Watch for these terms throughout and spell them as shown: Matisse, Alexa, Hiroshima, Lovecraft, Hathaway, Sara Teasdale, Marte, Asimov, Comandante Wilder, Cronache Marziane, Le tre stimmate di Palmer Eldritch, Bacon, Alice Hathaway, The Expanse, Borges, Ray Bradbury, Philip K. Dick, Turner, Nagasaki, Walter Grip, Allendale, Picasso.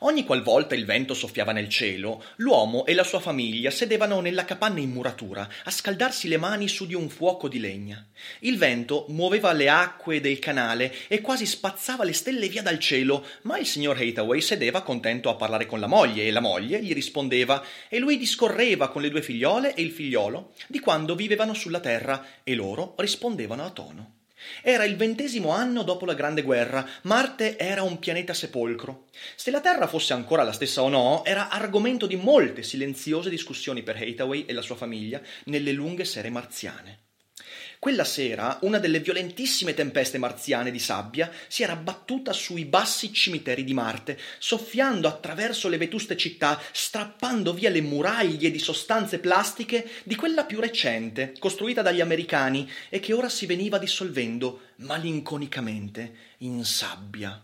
Ogni qualvolta il vento soffiava nel cielo, l'uomo e la sua famiglia sedevano nella capanna in muratura a scaldarsi le mani su di un fuoco di legna. Il vento muoveva le acque del canale e quasi spazzava le stelle via dal cielo, ma il signor Hathaway sedeva contento a parlare con la moglie e la moglie gli rispondeva e lui discorreva con le due figliole e il figliolo di quando vivevano sulla terra e loro rispondevano a tono. Era il 20° anno dopo la Grande Guerra, Marte era un pianeta sepolcro. Se la Terra fosse ancora la stessa o no, era argomento di molte silenziose discussioni per Hathaway e la sua famiglia nelle lunghe sere marziane. Quella sera una delle violentissime tempeste marziane di sabbia si era abbattuta sui bassi cimiteri di Marte, soffiando attraverso le vetuste città, strappando via le muraglie di sostanze plastiche di quella più recente, costruita dagli americani e che ora si veniva dissolvendo malinconicamente in sabbia.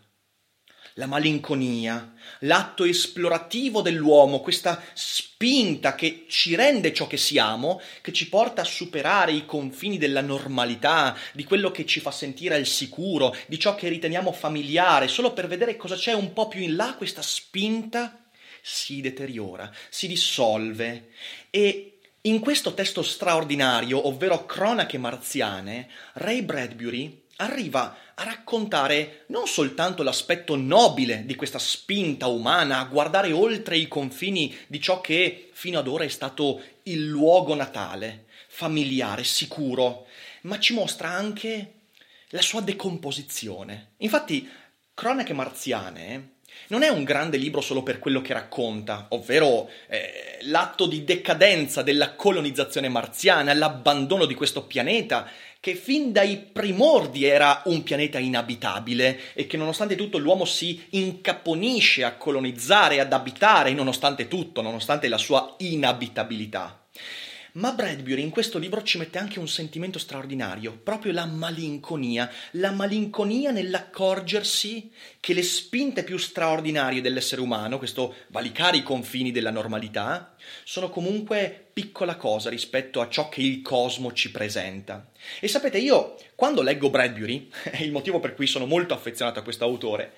La malinconia, l'atto esplorativo dell'uomo, questa spinta che ci rende ciò che siamo, che ci porta a superare i confini della normalità, di quello che ci fa sentire al sicuro, di ciò che riteniamo familiare, solo per vedere cosa c'è un po' più in là, questa spinta si deteriora, si dissolve. E in questo testo straordinario, ovvero Cronache Marziane, Ray Bradbury arriva a raccontare non soltanto l'aspetto nobile di questa spinta umana a guardare oltre i confini di ciò che fino ad ora è stato il luogo natale, familiare, sicuro, ma ci mostra anche la sua decomposizione. Infatti, Cronache Marziane non è un grande libro solo per quello che racconta, ovvero l'atto di decadenza della colonizzazione marziana, l'abbandono di questo pianeta che fin dai primordi era un pianeta inabitabile e che nonostante tutto l'uomo si incapponisce a colonizzare, ad abitare, nonostante tutto, nonostante la sua inabitabilità. Ma Bradbury in questo libro ci mette anche un sentimento straordinario, proprio la malinconia nell'accorgersi che le spinte più straordinarie dell'essere umano, questo valicare i confini della normalità, sono comunque piccola cosa rispetto a ciò che il cosmo ci presenta. E sapete, io quando leggo Bradbury, è il motivo per cui sono molto affezionato a questo autore,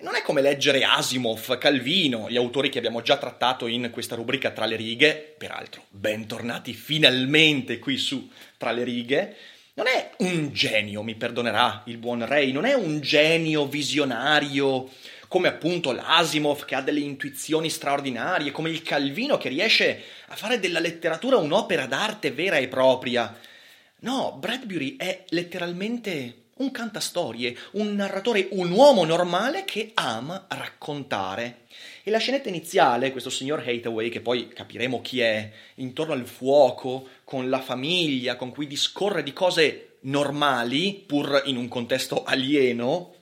non è come leggere Asimov, Calvino, gli autori che abbiamo già trattato in questa rubrica Tra le righe, peraltro bentornati finalmente qui su Tra le righe. Non è un genio, mi perdonerà il buon Ray, non è un genio visionario come appunto l'Asimov che ha delle intuizioni straordinarie, come il Calvino che riesce a fare della letteratura un'opera d'arte vera e propria. No, Bradbury è letteralmente un cantastorie, un narratore, un uomo normale che ama raccontare. E la scenetta iniziale, questo signor Hathaway, che poi capiremo chi è, intorno al fuoco, con la famiglia, con cui discorre di cose normali, pur in un contesto alieno,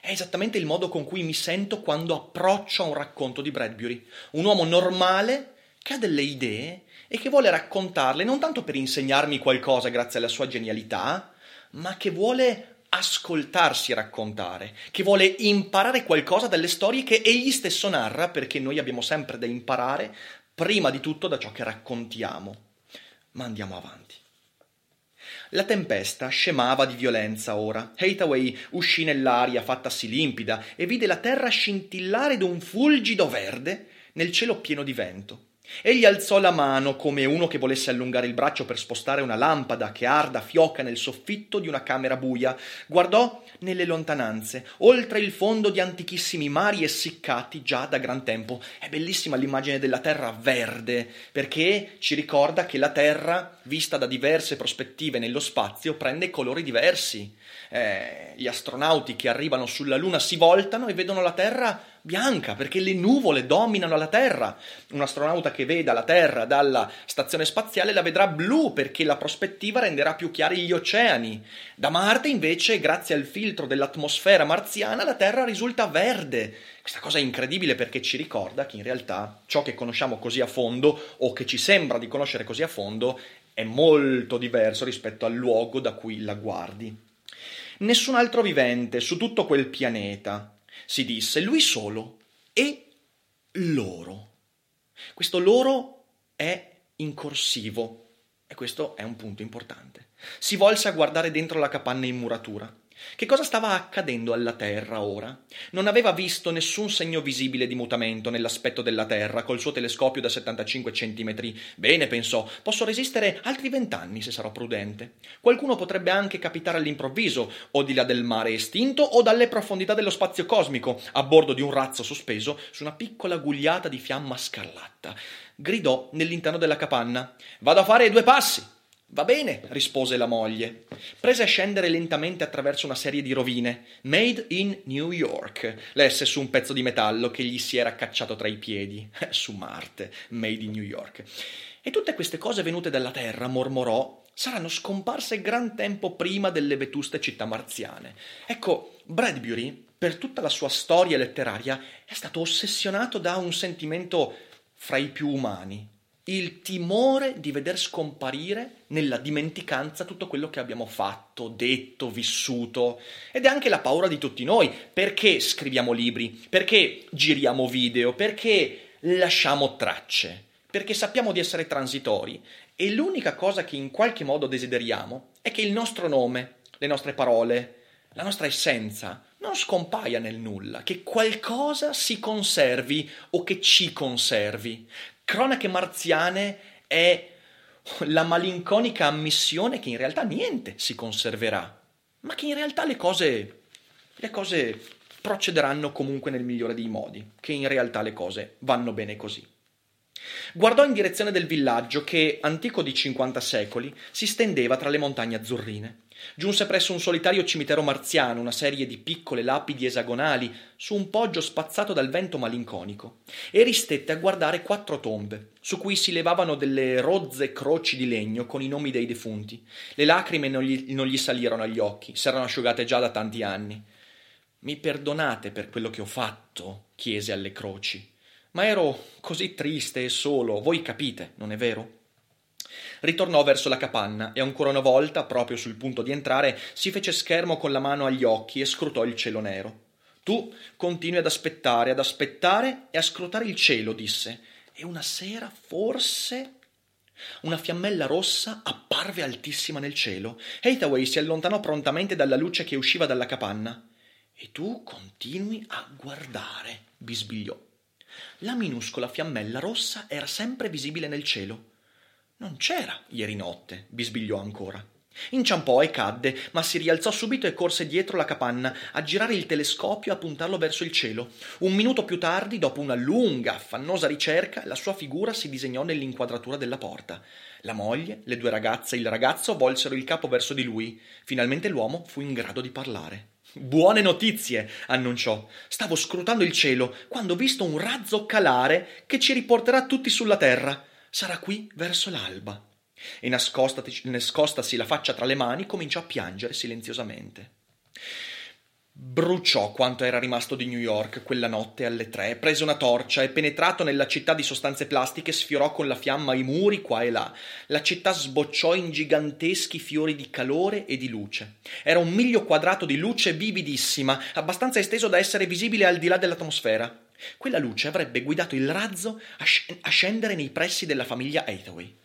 è esattamente il modo con cui mi sento quando approccio a un racconto di Bradbury. Un uomo normale che ha delle idee e che vuole raccontarle non tanto per insegnarmi qualcosa grazie alla sua genialità, ma che vuole ascoltarsi raccontare, che vuole imparare qualcosa dalle storie che egli stesso narra, perché noi abbiamo sempre da imparare prima di tutto da ciò che raccontiamo. Ma andiamo avanti. La tempesta scemava di violenza ora. Hathaway uscì nell'aria fattasi limpida e vide la terra scintillare d'un fulgido verde nel cielo pieno di vento. Egli alzò la mano come uno che volesse allungare il braccio per spostare una lampada che arda fioca nel soffitto di una camera buia. Guardò nelle lontananze, oltre il fondo di antichissimi mari essiccati già da gran tempo. È bellissima l'immagine della terra verde, perché ci ricorda che la terra, vista da diverse prospettive nello spazio, prende colori diversi. Gli astronauti che arrivano sulla Luna si voltano e vedono la terra bianca, perché le nuvole dominano la Terra. Un astronauta che veda la Terra dalla stazione spaziale la vedrà blu, perché la prospettiva renderà più chiari gli oceani. Da Marte, invece, grazie al filtro dell'atmosfera marziana, la Terra risulta verde. Questa cosa è incredibile, perché ci ricorda che in realtà ciò che conosciamo così a fondo, o che ci sembra di conoscere così a fondo, è molto diverso rispetto al luogo da cui la guardi. Nessun altro vivente su tutto quel pianeta, si disse, lui solo e loro. Questo loro è in corsivo, e questo è un punto importante. Si volse a guardare dentro la capanna in muratura. Che cosa stava accadendo alla Terra ora? Non aveva visto nessun segno visibile di mutamento nell'aspetto della Terra col suo telescopio da 75 centimetri. Bene, pensò, posso resistere altri 20 anni se sarò prudente. Qualcuno potrebbe anche capitare all'improvviso, o di là del mare estinto, o dalle profondità dello spazio cosmico, a bordo di un razzo sospeso su una piccola gugliata di fiamma scarlatta. Gridò nell'interno della capanna: «Vado a fare 2 passi!» «Va bene», rispose la moglie. Prese a scendere lentamente attraverso una serie di rovine. «Made in New York», lesse su un pezzo di metallo che gli si era cacciato tra i piedi. Su Marte, «Made in New York». «E tutte queste cose venute dalla Terra», mormorò, «saranno scomparse gran tempo prima delle vetuste città marziane». Ecco, Bradbury, per tutta la sua storia letteraria, è stato ossessionato da un sentimento fra i più umani. Il timore di veder scomparire nella dimenticanza tutto quello che abbiamo fatto, detto, vissuto. Ed è anche la paura di tutti noi. Perché scriviamo libri? Perché giriamo video? Perché lasciamo tracce? Perché sappiamo di essere transitori. E l'unica cosa che in qualche modo desideriamo è che il nostro nome, le nostre parole, la nostra essenza non scompaia nel nulla, che qualcosa si conservi o che ci conservi. Cronache marziane è la malinconica ammissione che in realtà niente si conserverà, ma che in realtà le cose procederanno comunque nel migliore dei modi, che in realtà le cose vanno bene così. Guardò in direzione del villaggio che, antico di 50 secoli, si stendeva tra le montagne azzurrine. Giunse presso un solitario cimitero marziano, una serie di piccole lapidi esagonali su un poggio spazzato dal vento malinconico, e ristette a guardare 4 tombe, su cui si levavano delle rozze croci di legno con i nomi dei defunti. Le lacrime non gli salirono agli occhi, s'erano asciugate già da tanti anni. «Mi perdonate per quello che ho fatto», chiese alle croci. «Ma ero così triste e solo, voi capite, non è vero?» Ritornò verso la capanna e ancora una volta, proprio sul punto di entrare, si fece schermo con la mano agli occhi e scrutò il cielo nero. «Tu continui ad aspettare e a scrutare il cielo», disse. «E una sera, forse...» Una fiammella rossa apparve altissima nel cielo. Hathaway si allontanò prontamente dalla luce che usciva dalla capanna. «E tu continui a guardare», bisbigliò. La minuscola fiammella rossa era sempre visibile nel cielo. «Non c'era ieri notte», bisbigliò ancora. Inciampò e cadde, ma si rialzò subito e corse dietro la capanna a girare il telescopio e a puntarlo verso il cielo. Un minuto più tardi, dopo una lunga, affannosa ricerca, la sua figura si disegnò nell'inquadratura della porta. La moglie, le 2 ragazze e il ragazzo volsero il capo verso di lui. Finalmente l'uomo fu in grado di parlare. «Buone notizie», annunciò. «Stavo scrutando il cielo quando ho visto un razzo calare che ci riporterà tutti sulla Terra. Sarà qui verso l'alba». E nascostasi la faccia tra le mani, cominciò a piangere silenziosamente. Bruciò quanto era rimasto di New York quella notte alle 3, prese una torcia e, penetrato nella città di sostanze plastiche, sfiorò con la fiamma i muri qua e là. La città sbocciò in giganteschi fiori di calore e di luce. Era 1 miglio quadrato di luce vividissima, abbastanza esteso da essere visibile al di là dell'atmosfera. Quella luce avrebbe guidato il razzo a scendere nei pressi della famiglia Hathaway.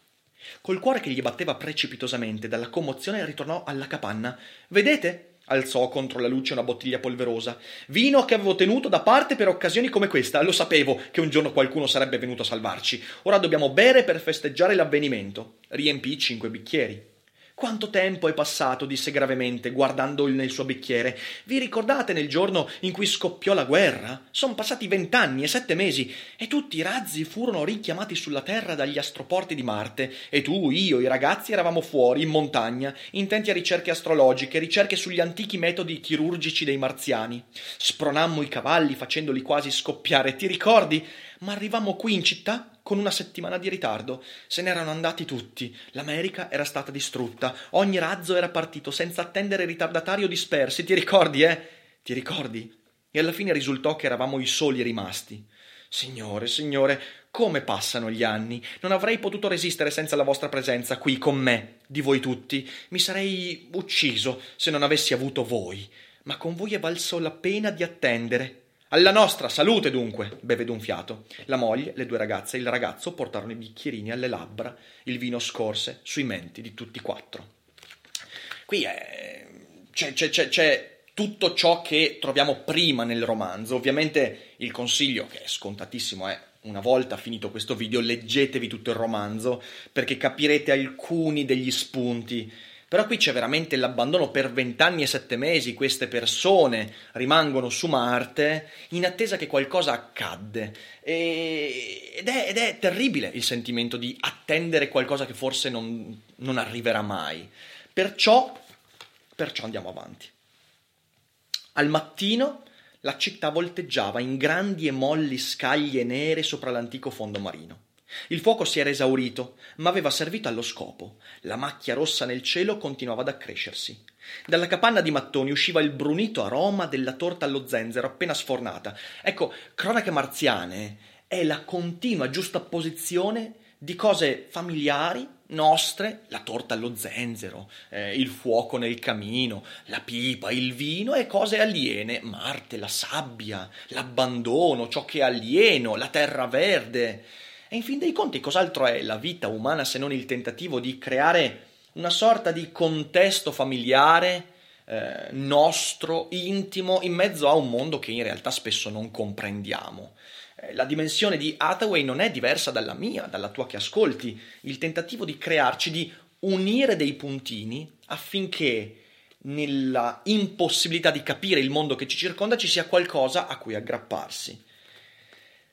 Col cuore che gli batteva precipitosamente dalla commozione, ritornò alla capanna. «Vedete?» alzò contro la luce una bottiglia polverosa. «Vino che avevo tenuto da parte per occasioni come questa. Lo sapevo che un giorno qualcuno sarebbe venuto a salvarci. Ora dobbiamo bere per festeggiare l'avvenimento». Riempì 5 bicchieri. Quanto tempo è passato, disse gravemente, guardando nel suo bicchiere. Vi ricordate nel giorno in cui scoppiò la guerra? Sono passati 20 anni e 7 mesi e tutti i razzi furono richiamati sulla Terra dagli astroporti di Marte e tu, io, i ragazzi eravamo fuori, in montagna, intenti a ricerche astrologiche, ricerche sugli antichi metodi chirurgici dei marziani. Spronammo i cavalli facendoli quasi scoppiare, ti ricordi? Ma arrivammo qui in città con una settimana di ritardo. Se n'erano andati tutti. L'America era stata distrutta. Ogni razzo era partito senza attendere ritardatari o dispersi. Ti ricordi, eh? Ti ricordi? E alla fine risultò che eravamo i soli rimasti. Signore, signore, come passano gli anni? Non avrei potuto resistere senza la vostra presenza qui con me, di voi tutti. Mi sarei ucciso se non avessi avuto voi. Ma con voi è valso la pena di attendere. Alla nostra salute, dunque, beve d'un fiato. La moglie, le due ragazze e il ragazzo portarono i bicchierini alle labbra. Il vino scorse sui menti di tutti quattro. Qui c'è tutto ciò che troviamo prima nel romanzo. Ovviamente il consiglio, che è scontatissimo, è: una volta finito questo video, leggetevi tutto il romanzo, perché capirete alcuni degli spunti. Però qui c'è veramente l'abbandono per 20 anni e 7 mesi, queste persone rimangono su Marte in attesa che qualcosa accadde ed è terribile il sentimento di attendere qualcosa che forse non arriverà mai. Perciò andiamo avanti. Al mattino la città volteggiava in grandi e molli scaglie nere sopra l'antico fondo marino. Il fuoco si era esaurito, ma aveva servito allo scopo. La macchia rossa nel cielo continuava ad accrescersi. Dalla capanna di mattoni usciva il brunito aroma della torta allo zenzero appena sfornata. Ecco, Cronache Marziane è la continua giustapposizione di cose familiari, nostre, la torta allo zenzero, il fuoco nel camino, la pipa, il vino e cose aliene, Marte, la sabbia, l'abbandono, ciò che è alieno, la terra verde. E in fin dei conti cos'altro è la vita umana se non il tentativo di creare una sorta di contesto familiare, nostro, intimo, in mezzo a un mondo che in realtà spesso non comprendiamo. La dimensione di Hathaway non è diversa dalla mia, dalla tua che ascolti. Il tentativo di crearci, di unire dei puntini affinché nella impossibilità di capire il mondo che ci circonda ci sia qualcosa a cui aggrapparsi.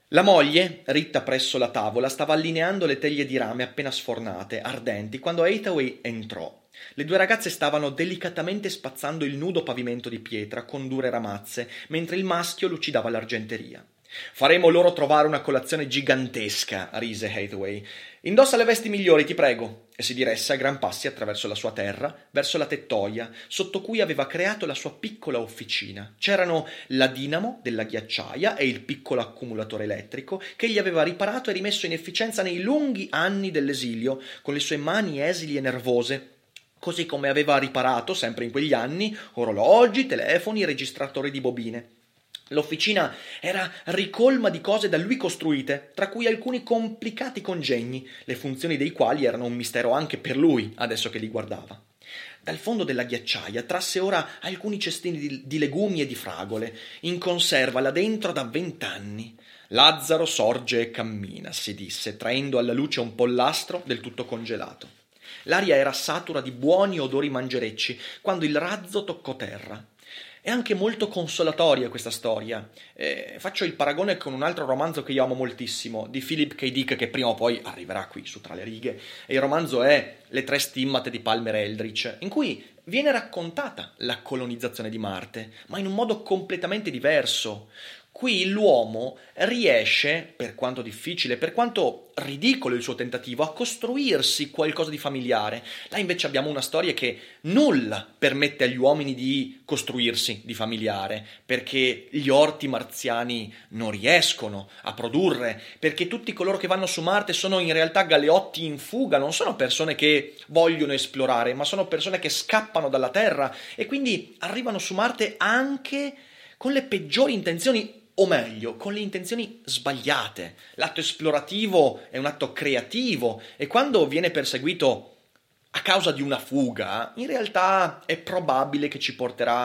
La moglie, ritta presso la tavola, stava allineando le teglie di rame appena sfornate, ardenti, quando Hathaway entrò. Le due ragazze stavano delicatamente spazzando il nudo pavimento di pietra con dure ramazze, mentre il maschio lucidava l'argenteria. «Faremo loro trovare una colazione gigantesca», rise Hathaway. «Indossa le vesti migliori, ti prego», e si diresse a gran passi attraverso la sua terra, verso la tettoia, sotto cui aveva creato la sua piccola officina. C'erano la dinamo della ghiacciaia e il piccolo accumulatore elettrico che egli aveva riparato e rimesso in efficienza nei lunghi anni dell'esilio, con le sue mani esili e nervose, così come aveva riparato, sempre in quegli anni, orologi, telefoni, registratori di bobine. L'officina era ricolma di cose da lui costruite, tra cui alcuni complicati congegni, le funzioni dei quali erano un mistero anche per lui, adesso che li guardava. Dal fondo della ghiacciaia trasse ora alcuni cestini di legumi e di fragole, in conserva là dentro da 20 anni. «Lazzaro sorge e cammina», si disse, traendo alla luce un pollastro del tutto congelato. L'aria era satura di buoni odori mangerecci, quando il razzo toccò terra. È anche molto consolatoria questa storia. Faccio il paragone con un altro romanzo che io amo moltissimo, di Philip K. Dick, che prima o poi arriverà qui su Tra le righe. E il romanzo è Le tre stimmate di Palmer Eldritch, in cui viene raccontata la colonizzazione di Marte, ma in un modo completamente diverso. Qui l'uomo riesce, per quanto difficile, per quanto ridicolo il suo tentativo, a costruirsi qualcosa di familiare. Là invece abbiamo una storia che nulla permette agli uomini di costruirsi di familiare, perché gli orti marziani non riescono a produrre, perché tutti coloro che vanno su Marte sono in realtà galeotti in fuga, non sono persone che vogliono esplorare, ma sono persone che scappano dalla Terra e quindi arrivano su Marte anche con le peggiori intenzioni, o meglio, con le intenzioni sbagliate. L'atto esplorativo è un atto creativo e quando viene perseguito a causa di una fuga, in realtà è probabile che ci porterà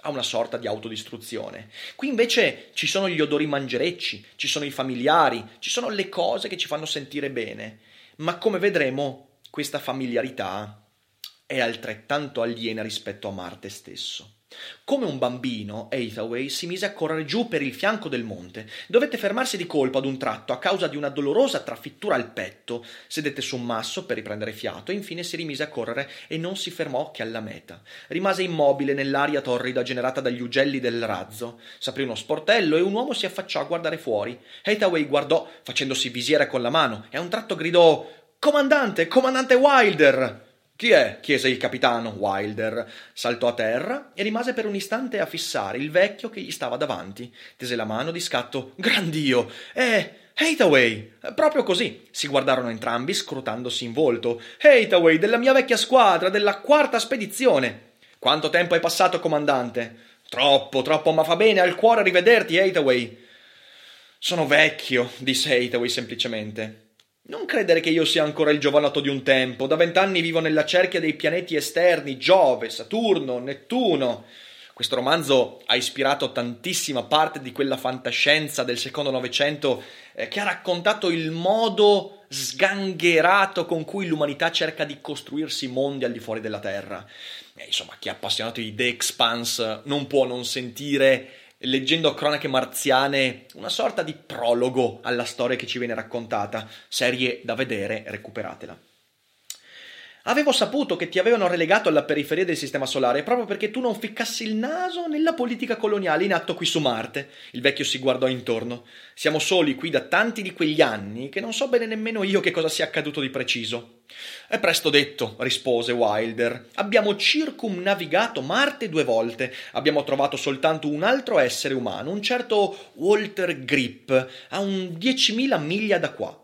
a una sorta di autodistruzione. Qui invece ci sono gli odori mangerecci, ci sono i familiari, ci sono le cose che ci fanno sentire bene. Ma come vedremo, questa familiarità è altrettanto aliena rispetto a Marte stesso. Come un bambino, Hathaway si mise a correre giù per il fianco del monte. Dovette fermarsi di colpo ad un tratto a causa di una dolorosa trafittura al petto. Sedette su un masso per riprendere fiato e infine si rimise a correre e non si fermò che alla meta. Rimase immobile nell'aria torrida generata dagli ugelli del razzo. S'aprì uno sportello e un uomo si affacciò a guardare fuori. Hathaway guardò facendosi visiera con la mano e a un tratto gridò: «Comandante! Comandante Wilder!» «Chi è?» chiese il capitano. Wilder saltò a terra e rimase per un istante a fissare il vecchio che gli stava davanti. Tese la mano di scatto. «Gran Dio! Hathaway!» «Proprio così!» Si guardarono entrambi scrutandosi in volto. «Hathaway, della mia vecchia squadra, della quarta spedizione!» «Quanto tempo è passato, comandante?» «Troppo, troppo, ma fa bene al cuore rivederti, Hathaway!» «Sono vecchio», disse Hathaway semplicemente. «Non credere che io sia ancora il giovanotto di un tempo. Da 20 anni vivo nella cerchia dei pianeti esterni, Giove, Saturno, Nettuno». Questo romanzo ha ispirato tantissima parte di quella fantascienza del secondo Novecento che ha raccontato il modo sgangherato con cui l'umanità cerca di costruirsi mondi al di fuori della Terra. Insomma, chi è appassionato di The Expanse non può non sentire, leggendo Cronache Marziane, una sorta di prologo alla storia che ci viene raccontata. Serie da vedere, recuperatela. «Avevo saputo che ti avevano relegato alla periferia del sistema solare proprio perché tu non ficcassi il naso nella politica coloniale in atto qui su Marte». Il vecchio si guardò intorno. «Siamo soli qui da tanti di quegli anni che non so bene nemmeno io che cosa sia accaduto di preciso». «È presto detto», rispose Wilder. «Abbiamo circumnavigato Marte 2 volte. Abbiamo trovato soltanto un altro essere umano, un certo Walter Grip, a un 10.000 miglia da qua.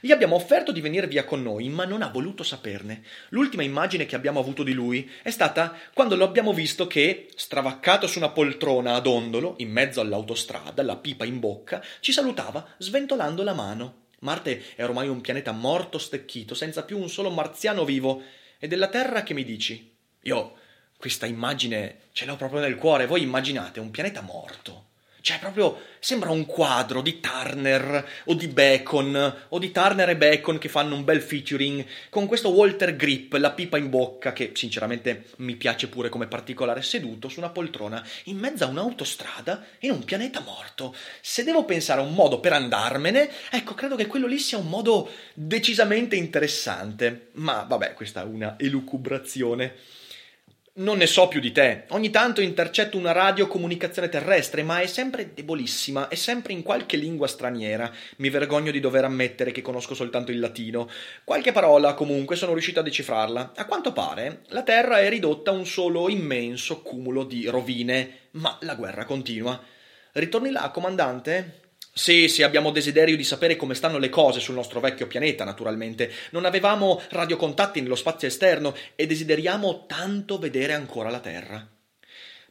Gli abbiamo offerto di venire via con noi, ma non ha voluto saperne. L'ultima immagine che abbiamo avuto di lui è stata quando lo abbiamo visto che, stravaccato su una poltrona ad ondolo, in mezzo all'autostrada, la pipa in bocca, ci salutava sventolando la mano. Marte è ormai un pianeta morto stecchito, senza più un solo marziano vivo. E della Terra che mi dici?» «Io questa immagine ce l'ho proprio nel cuore. Voi immaginate un pianeta morto. Cioè proprio sembra un quadro di Turner o di Bacon, o di Turner e Bacon che fanno un bel featuring con questo Walter Grip, la pipa in bocca, che sinceramente mi piace pure come particolare, seduto su una poltrona in mezzo a un'autostrada in un pianeta morto. Se devo pensare a un modo per andarmene, ecco, credo che quello lì sia un modo decisamente interessante. Ma vabbè, questa è una elucubrazione. Non ne so più di te. Ogni tanto intercetto una radiocomunicazione terrestre, ma è sempre debolissima, è sempre in qualche lingua straniera. Mi vergogno di dover ammettere che conosco soltanto il latino. Qualche parola, comunque, sono riuscito a decifrarla. A quanto pare, la Terra è ridotta a un solo immenso cumulo di rovine, ma la guerra continua. Ritorni là, comandante?» «Sì, abbiamo desiderio di sapere come stanno le cose sul nostro vecchio pianeta, naturalmente. Non avevamo radiocontatti nello spazio esterno e desideriamo tanto vedere ancora la Terra».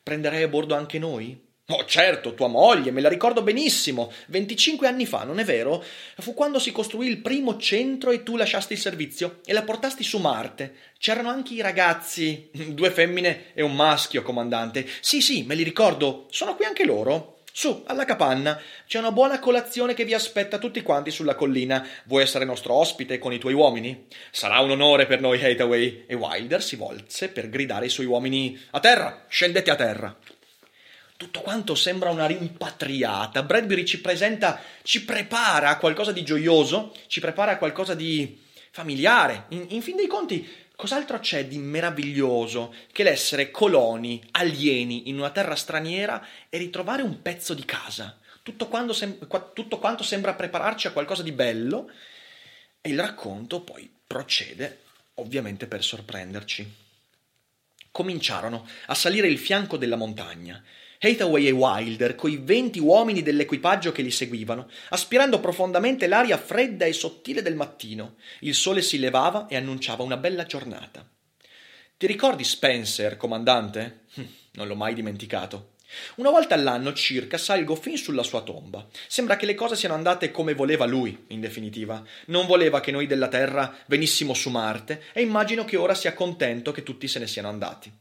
«Prenderei a bordo anche noi?» «Oh, certo, tua moglie, me la ricordo benissimo. 25 anni fa, non è vero? Fu quando si costruì il primo centro e tu lasciasti il servizio e la portasti su Marte. C'erano anche i ragazzi, 2 femmine e un maschio, comandante. Sì, me li ricordo. Sono qui anche loro. Su, alla capanna. C'è una buona colazione che vi aspetta tutti quanti sulla collina. Vuoi essere nostro ospite con i tuoi uomini?» «Sarà un onore per noi, Hathaway». E Wilder si volse per gridare ai suoi uomini: «A terra! Scendete a terra!» Tutto quanto sembra una rimpatriata. Bradbury ci prepara a qualcosa di gioioso, ci prepara a qualcosa di familiare. In fin dei conti, cos'altro c'è di meraviglioso che l'essere coloni, alieni, in una terra straniera e ritrovare un pezzo di casa? Tutto quanto sembra prepararci a qualcosa di bello, e il racconto poi procede, ovviamente, per sorprenderci. Cominciarono a salire il fianco della montagna, Hathaway e Wilder, coi 20 uomini dell'equipaggio che li seguivano, aspirando profondamente l'aria fredda e sottile del mattino. Il sole si levava e annunciava una bella giornata. «Ti ricordi Spencer, comandante?» «Non l'ho mai dimenticato. Una volta all'anno circa salgo fin sulla sua tomba. Sembra che le cose siano andate come voleva lui, in definitiva. Non voleva che noi della Terra venissimo su Marte e immagino che ora sia contento che tutti se ne siano andati.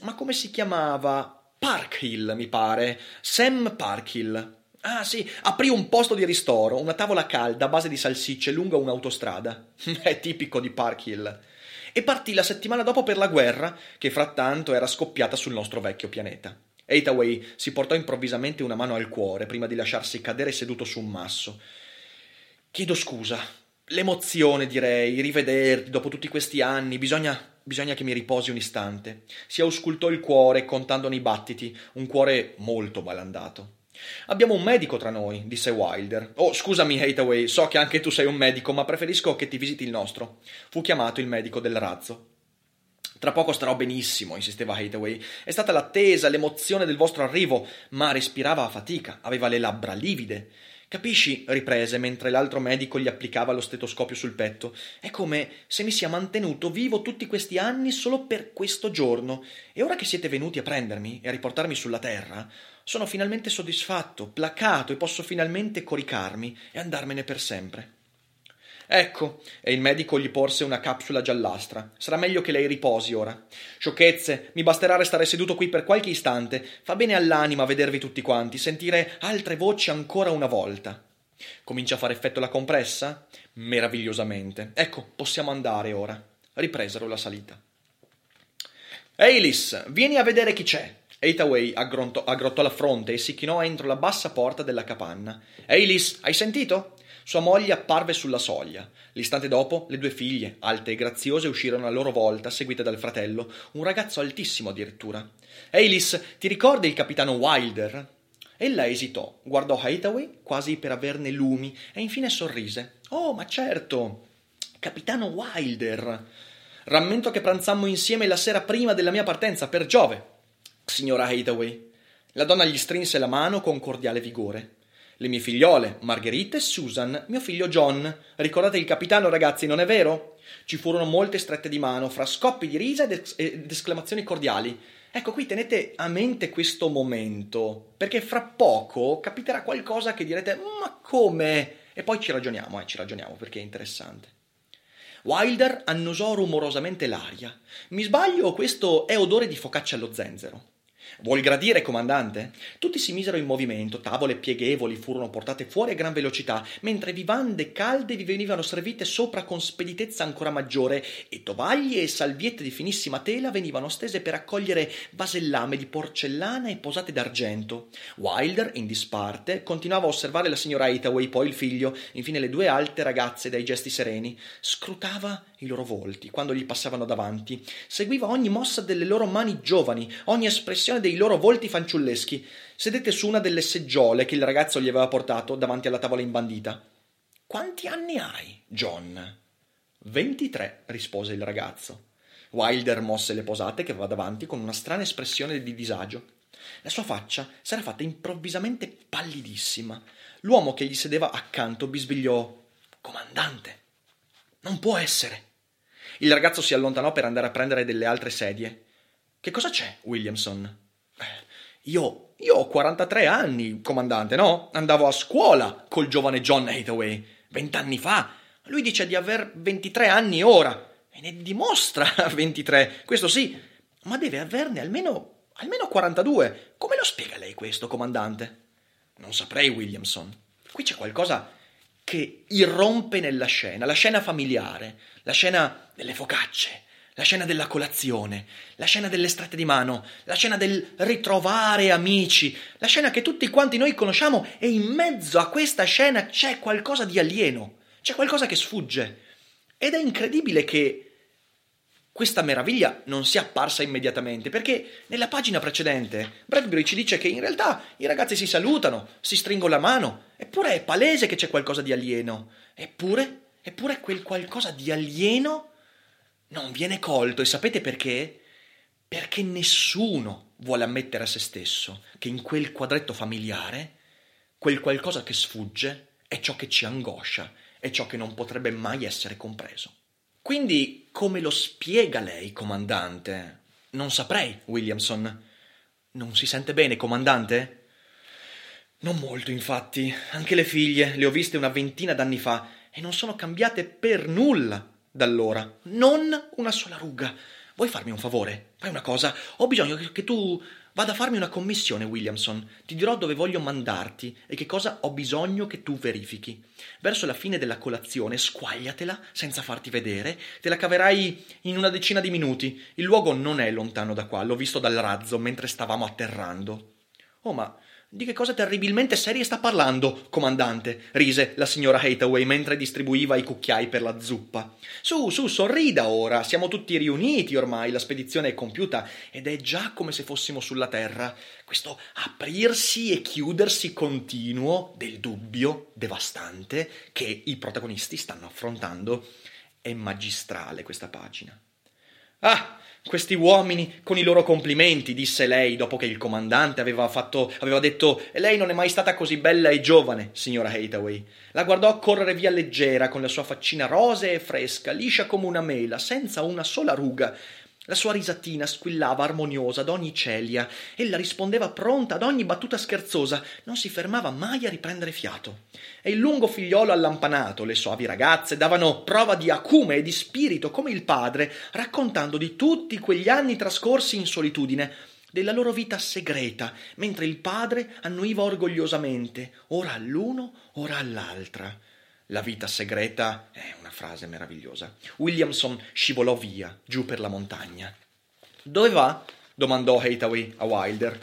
Ma come si chiamava? Parkhill, mi pare. Sam Parkhill. Ah sì, aprì un posto di ristoro, una tavola calda a base di salsicce lungo un'autostrada. È tipico di Parkhill. e partì la settimana dopo per la guerra che frattanto era scoppiata sul nostro vecchio pianeta. Hathaway si portò improvvisamente una mano al cuore prima di lasciarsi cadere seduto su un masso. Chiedo scusa, l'emozione direi, rivederti dopo tutti questi anni, bisogna che mi riposi un istante. Si auscultò il cuore contandone i battiti, un cuore molto balandato. Abbiamo un medico tra noi, disse Wilder. Oh, scusami Hathaway, so che anche tu sei un medico, ma preferisco che ti visiti il nostro. Fu chiamato il medico del razzo. Tra poco starò benissimo, insisteva Hathaway. È stata l'attesa, l'emozione del vostro arrivo, ma respirava a fatica, aveva le labbra livide. Capisci, riprese, mentre l'altro medico gli applicava lo stetoscopio sul petto. È come se mi sia mantenuto vivo tutti questi anni solo per questo giorno. E ora che siete venuti a prendermi e a riportarmi sulla terra, sono finalmente soddisfatto, placato e posso finalmente coricarmi e andarmene per sempre. Ecco, e il medico gli porse una capsula giallastra. Sarà meglio che lei riposi ora. Sciocchezze, mi basterà restare seduto qui per qualche istante. Fa bene all'anima vedervi tutti quanti, sentire altre voci ancora una volta. Comincia a fare effetto la compressa? Meravigliosamente. Ecco, possiamo andare ora. Ripresero la salita. Eilis, vieni a vedere chi c'è. Hathaway aggrottò la fronte e si chinò entro la bassa porta della capanna. Eilis, hai sentito? Sua moglie apparve sulla soglia. L'istante dopo, le due figlie, alte e graziose, uscirono a loro volta, seguite dal fratello, un ragazzo altissimo addirittura. Eilis, ti ricordi il capitano Wilder? Ella esitò, guardò Hathaway quasi per averne lumi e infine sorrise. Oh, ma certo, capitano Wilder. Rammento che pranzammo insieme la sera prima della mia partenza, per Giove. Signora Hathaway. La donna gli strinse la mano con cordiale vigore. Le mie figliole, Margherita e Susan, mio figlio John. Ricordate il capitano, ragazzi, non è vero? Ci furono molte strette di mano, fra scoppi di risa ed esclamazioni cordiali. Ecco qui, tenete a mente questo momento, perché fra poco capiterà qualcosa che direte «Ma come?» e poi ci ragioniamo perché è interessante. Wilder annusò rumorosamente l'aria. «Mi sbaglio, questo è odore di focaccia allo zenzero». «Vuol gradire, comandante?» Tutti si misero in movimento, tavole pieghevoli furono portate fuori a gran velocità, mentre vivande calde vi venivano servite sopra con speditezza ancora maggiore e tovaglie e salviette di finissima tela venivano stese per accogliere vasellame di porcellana e posate d'argento. Wilder, in disparte, continuava a osservare la signora Hathaway, poi il figlio, infine le due alte ragazze dai gesti sereni. Scrutava i loro volti quando gli passavano davanti, seguiva ogni mossa delle loro mani giovani, ogni espressione dei loro volti fanciulleschi. Sedette su una delle seggiole che il ragazzo gli aveva portato davanti alla tavola imbandita. «Quanti anni hai, John?» 23, rispose il ragazzo. Wilder mosse le posate che aveva davanti con una strana espressione di disagio. La sua faccia s'era fatta improvvisamente pallidissima. L'uomo che gli sedeva accanto bisbigliò: «Comandante, non può essere!» Il ragazzo si allontanò per andare a prendere delle altre sedie. «Che cosa c'è, Williamson?» Io ho 43 anni, comandante, no? Andavo a scuola col giovane John Hathaway, 20 anni fa. Lui dice di aver 23 anni ora, e ne dimostra 23, questo sì, ma deve averne almeno 42. Come lo spiega lei questo, comandante? Non saprei, Williamson. Qui c'è qualcosa che irrompe nella scena, la scena familiare, la scena delle focacce, la scena della colazione, la scena delle strette di mano, la scena del ritrovare amici, la scena che tutti quanti noi conosciamo, e in mezzo a questa scena c'è qualcosa di alieno, c'è qualcosa che sfugge. Ed è incredibile che questa meraviglia non sia apparsa immediatamente, perché nella pagina precedente Bradbury ci dice che in realtà i ragazzi si salutano, si stringono la mano, eppure è palese che c'è qualcosa di alieno, eppure quel qualcosa di alieno non viene colto, e sapete perché? Perché nessuno vuole ammettere a se stesso che in quel quadretto familiare quel qualcosa che sfugge è ciò che ci angoscia, è ciò che non potrebbe mai essere compreso. Quindi, come lo spiega lei, comandante? Non saprei, Williamson. Non si sente bene, comandante? Non molto, infatti. Anche le figlie le ho viste una 20 d'anni fa e non sono cambiate per nulla. D'allora, non una sola ruga. Vuoi farmi un favore? Fai una cosa. Ho bisogno che tu Vada a farmi una commissione, Williamson. Ti dirò dove voglio mandarti e che cosa ho bisogno che tu verifichi. Verso la fine della colazione squagliatela senza farti vedere. Te la caverai in una decina di minuti. Il luogo non è lontano da qua. L'ho visto dal razzo mentre stavamo atterrando. Oh, ma di che cosa terribilmente serie sta parlando, comandante? Rise la signora Hathaway mentre distribuiva i cucchiai per la zuppa. Su, sorrida ora. Siamo tutti riuniti ormai. La spedizione è compiuta ed è già come se fossimo sulla terra. Questo aprirsi e chiudersi continuo del dubbio devastante che i protagonisti stanno affrontando. È magistrale questa pagina. Ah! Questi uomini con i loro complimenti, disse lei dopo che il comandante aveva detto «Lei non è mai stata così bella e giovane, signora Hathaway». La guardò correre via leggera, con la sua faccina rosea e fresca, liscia come una mela, senza una sola ruga. La sua risatina squillava armoniosa ad ogni celia. Ella rispondeva pronta ad ogni battuta scherzosa, non si fermava mai a riprendere fiato. E il lungo figliolo allampanato, le soavi ragazze davano prova di acume e di spirito come il padre, raccontando di tutti quegli anni trascorsi in solitudine, della loro vita segreta, mentre il padre annuiva orgogliosamente, ora all'uno, ora all'altra. La vita segreta è una frase meravigliosa. Williamson scivolò via, giù per la montagna. «Dove va?» domandò Hathaway a Wilder.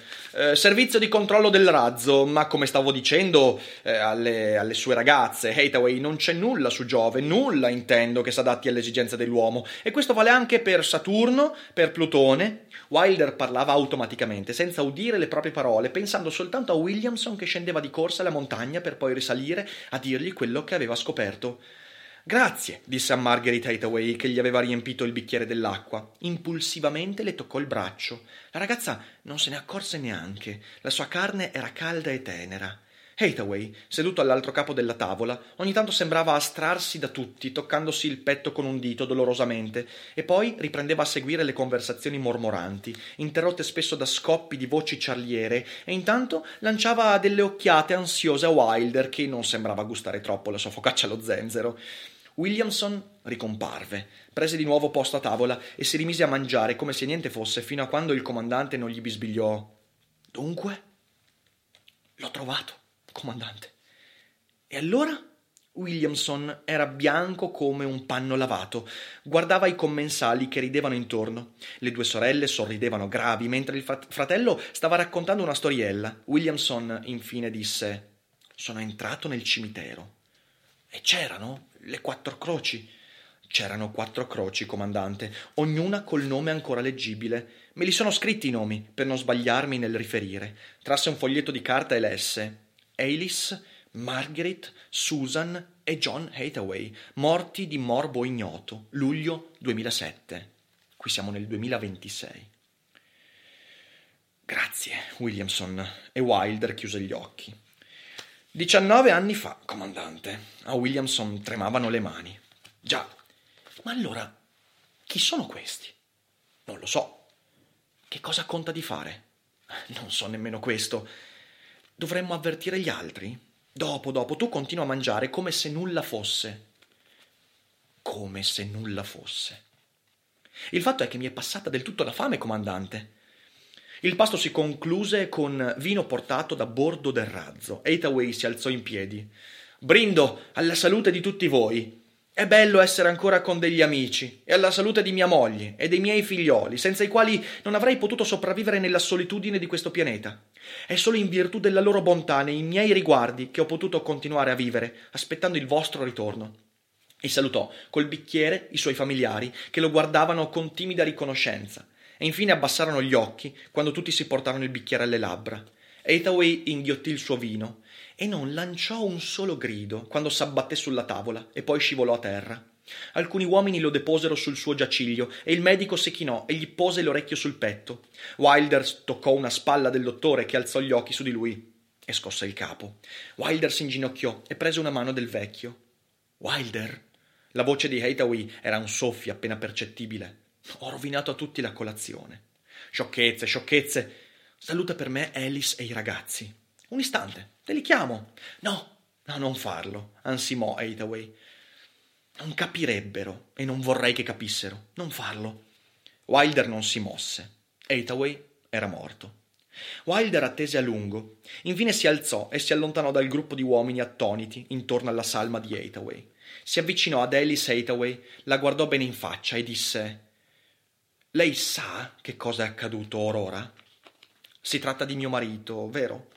«Servizio di controllo del razzo, ma come stavo dicendo alle sue ragazze, Hathaway, non c'è nulla su Giove, nulla intendo che s'adatti alle esigenze dell'uomo. E questo vale anche per Saturno, per Plutone». Wilder parlava automaticamente, senza udire le proprie parole, pensando soltanto a Williamson che scendeva di corsa la montagna per poi risalire a dirgli quello che aveva scoperto. «Grazie», disse a Margaret Hathaway, che gli aveva riempito il bicchiere dell'acqua. Impulsivamente le toccò il braccio. La ragazza non se ne accorse neanche. La sua carne era calda e tenera. Hathaway, seduto all'altro capo della tavola, ogni tanto sembrava astrarsi da tutti, toccandosi il petto con un dito dolorosamente, e poi riprendeva a seguire le conversazioni mormoranti, interrotte spesso da scoppi di voci ciarliere, e intanto lanciava delle occhiate ansiose a Wilder, che non sembrava gustare troppo la sua focaccia allo zenzero. Williamson ricomparve, prese di nuovo posto a tavola e si rimise a mangiare come se niente fosse, fino a quando il comandante non gli bisbigliò: «Dunque? L'ho trovato, comandante». «E allora?» Williamson era bianco come un panno lavato. Guardava i commensali che ridevano intorno. Le due sorelle sorridevano gravi, mentre il fratello stava raccontando una storiella. Williamson infine disse: «Sono entrato nel cimitero». «E c'erano le quattro croci?» «C'erano quattro croci, comandante, ognuna col nome ancora leggibile. Me li sono scritti i nomi, per non sbagliarmi nel riferire». Trasse un foglietto di carta e lesse: «Alice, Margaret, Susan e John Hathaway, morti di morbo ignoto, luglio 2007. Qui siamo nel 2026. «Grazie, Williamson». E Wilder chiuse gli occhi. 19 anni fa, comandante. A Williamson tremavano le mani. «Già, ma allora chi sono questi?» «Non lo so». «Che cosa conta di fare?» «Non so nemmeno questo». «Dovremmo avvertire gli altri?» Dopo, tu continua a mangiare come se nulla fosse». «Come se nulla fosse». «Il fatto è che mi è passata del tutto la fame, comandante». Il pasto si concluse con vino portato da bordo del razzo. Hathaway si alzò in piedi. «Brindo alla salute di tutti voi. È bello essere ancora con degli amici, e alla salute di mia moglie e dei miei figlioli, senza i quali non avrei potuto sopravvivere nella solitudine di questo pianeta. È solo in virtù della loro bontà nei miei riguardi che ho potuto continuare a vivere, aspettando il vostro ritorno». E salutò col bicchiere i suoi familiari, che lo guardavano con timida riconoscenza. E infine abbassarono gli occhi quando tutti si portarono il bicchiere alle labbra. Hathaway inghiottì il suo vino e non lanciò un solo grido quando s'abbatté sulla tavola e poi scivolò a terra. Alcuni uomini lo deposero sul suo giaciglio e il medico si chinò e gli pose l'orecchio sul petto. Wilder toccò una spalla del dottore, che alzò gli occhi su di lui e scosse il capo. Wilder si inginocchiò e prese una mano del vecchio. «Wilder?» La voce di Hathaway era un soffio appena percettibile. «Ho rovinato a tutti la colazione». Sciocchezze. «Saluta per me Alice e i ragazzi». «Un istante, te li chiamo». No, non farlo, ansimò Hathaway. «Non capirebbero e non vorrei che capissero. Non farlo». Wilder non si mosse. Hathaway era morto. Wilder attese a lungo. Infine si alzò e si allontanò dal gruppo di uomini attoniti intorno alla salma di Hathaway. Si avvicinò ad Alice Hathaway, la guardò bene in faccia e disse: «Lei sa che cosa è accaduto, Aurora? Si tratta di mio marito, vero?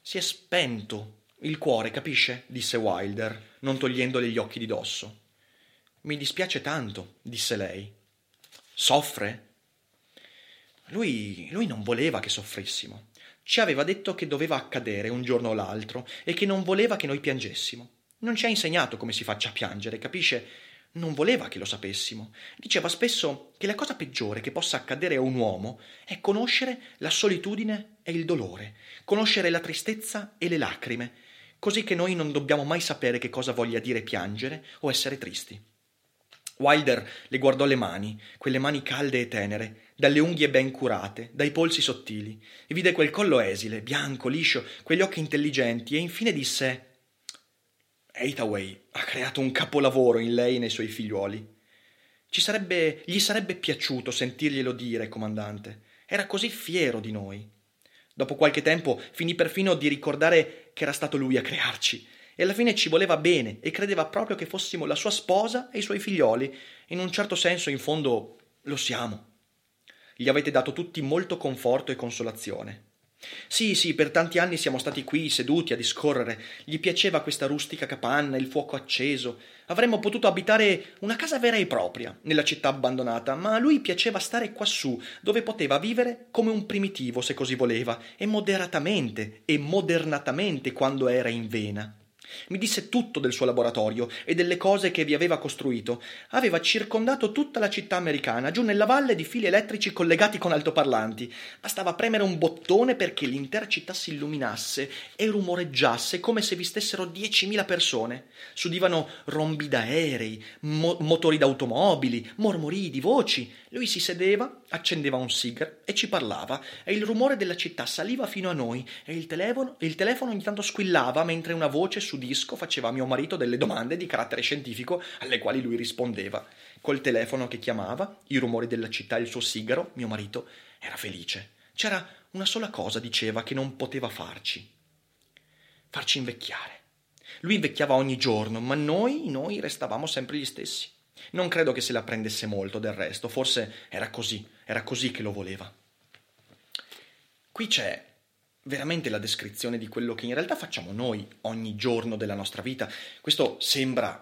Si è spento il cuore, capisce?» disse Wilder, non togliendole gli occhi di dosso. «Mi dispiace tanto», disse lei. «Soffre?» Lui non voleva che soffrissimo. Ci aveva detto che doveva accadere un giorno o l'altro e che non voleva che noi piangessimo. Non ci ha insegnato come si faccia a piangere, capisce? Non voleva che lo sapessimo. Diceva spesso che la cosa peggiore che possa accadere a un uomo è conoscere la solitudine e il dolore, conoscere la tristezza e le lacrime, così che noi non dobbiamo mai sapere che cosa voglia dire piangere o essere tristi. Wilder le guardò le mani, quelle mani calde e tenere, dalle unghie ben curate, dai polsi sottili, e vide quel collo esile, bianco, liscio, quegli occhi intelligenti, e infine disse: «Hathaway ha creato un capolavoro in lei e nei suoi figliuoli. Gli sarebbe piaciuto sentirglielo dire, comandante. Era così fiero di noi». Dopo qualche tempo finì perfino di ricordare che era stato lui a crearci, e alla fine ci voleva bene e credeva proprio che fossimo la sua sposa e i suoi figlioli. In un certo senso, in fondo, lo siamo. Gli avete dato tutti molto conforto e consolazione. Sì, per tanti anni siamo stati qui seduti a discorrere. Gli piaceva questa rustica capanna, il fuoco acceso. Avremmo potuto abitare una casa vera e propria nella città abbandonata, ma a lui piaceva stare quassù, dove poteva vivere come un primitivo se così voleva, e moderatamente e modernatamente quando era in vena. Mi disse tutto del suo laboratorio e delle cose che vi aveva costruito. Aveva circondato tutta la città americana, giù nella valle, di fili elettrici collegati con altoparlanti. Bastava premere un bottone perché l'intera città si illuminasse e rumoreggiasse come se vi stessero 10.000 persone. S'udivano rombi d'aerei, motori d'automobili, mormorii di voci. Lui si sedeva, accendeva un sigaro e ci parlava, e il rumore della città saliva fino a noi, e il telefono ogni tanto squillava mentre una voce su disco faceva a mio marito delle domande di carattere scientifico alle quali lui rispondeva. Col telefono che chiamava, i rumori della città e il suo sigaro, mio marito era felice. C'era una sola cosa, diceva, che non poteva farci invecchiare. Lui invecchiava ogni giorno, ma noi restavamo sempre gli stessi. Non credo che se la prendesse molto del resto, forse era così che lo voleva. Qui c'è veramente la descrizione di quello che in realtà facciamo noi ogni giorno della nostra vita. Questo sembra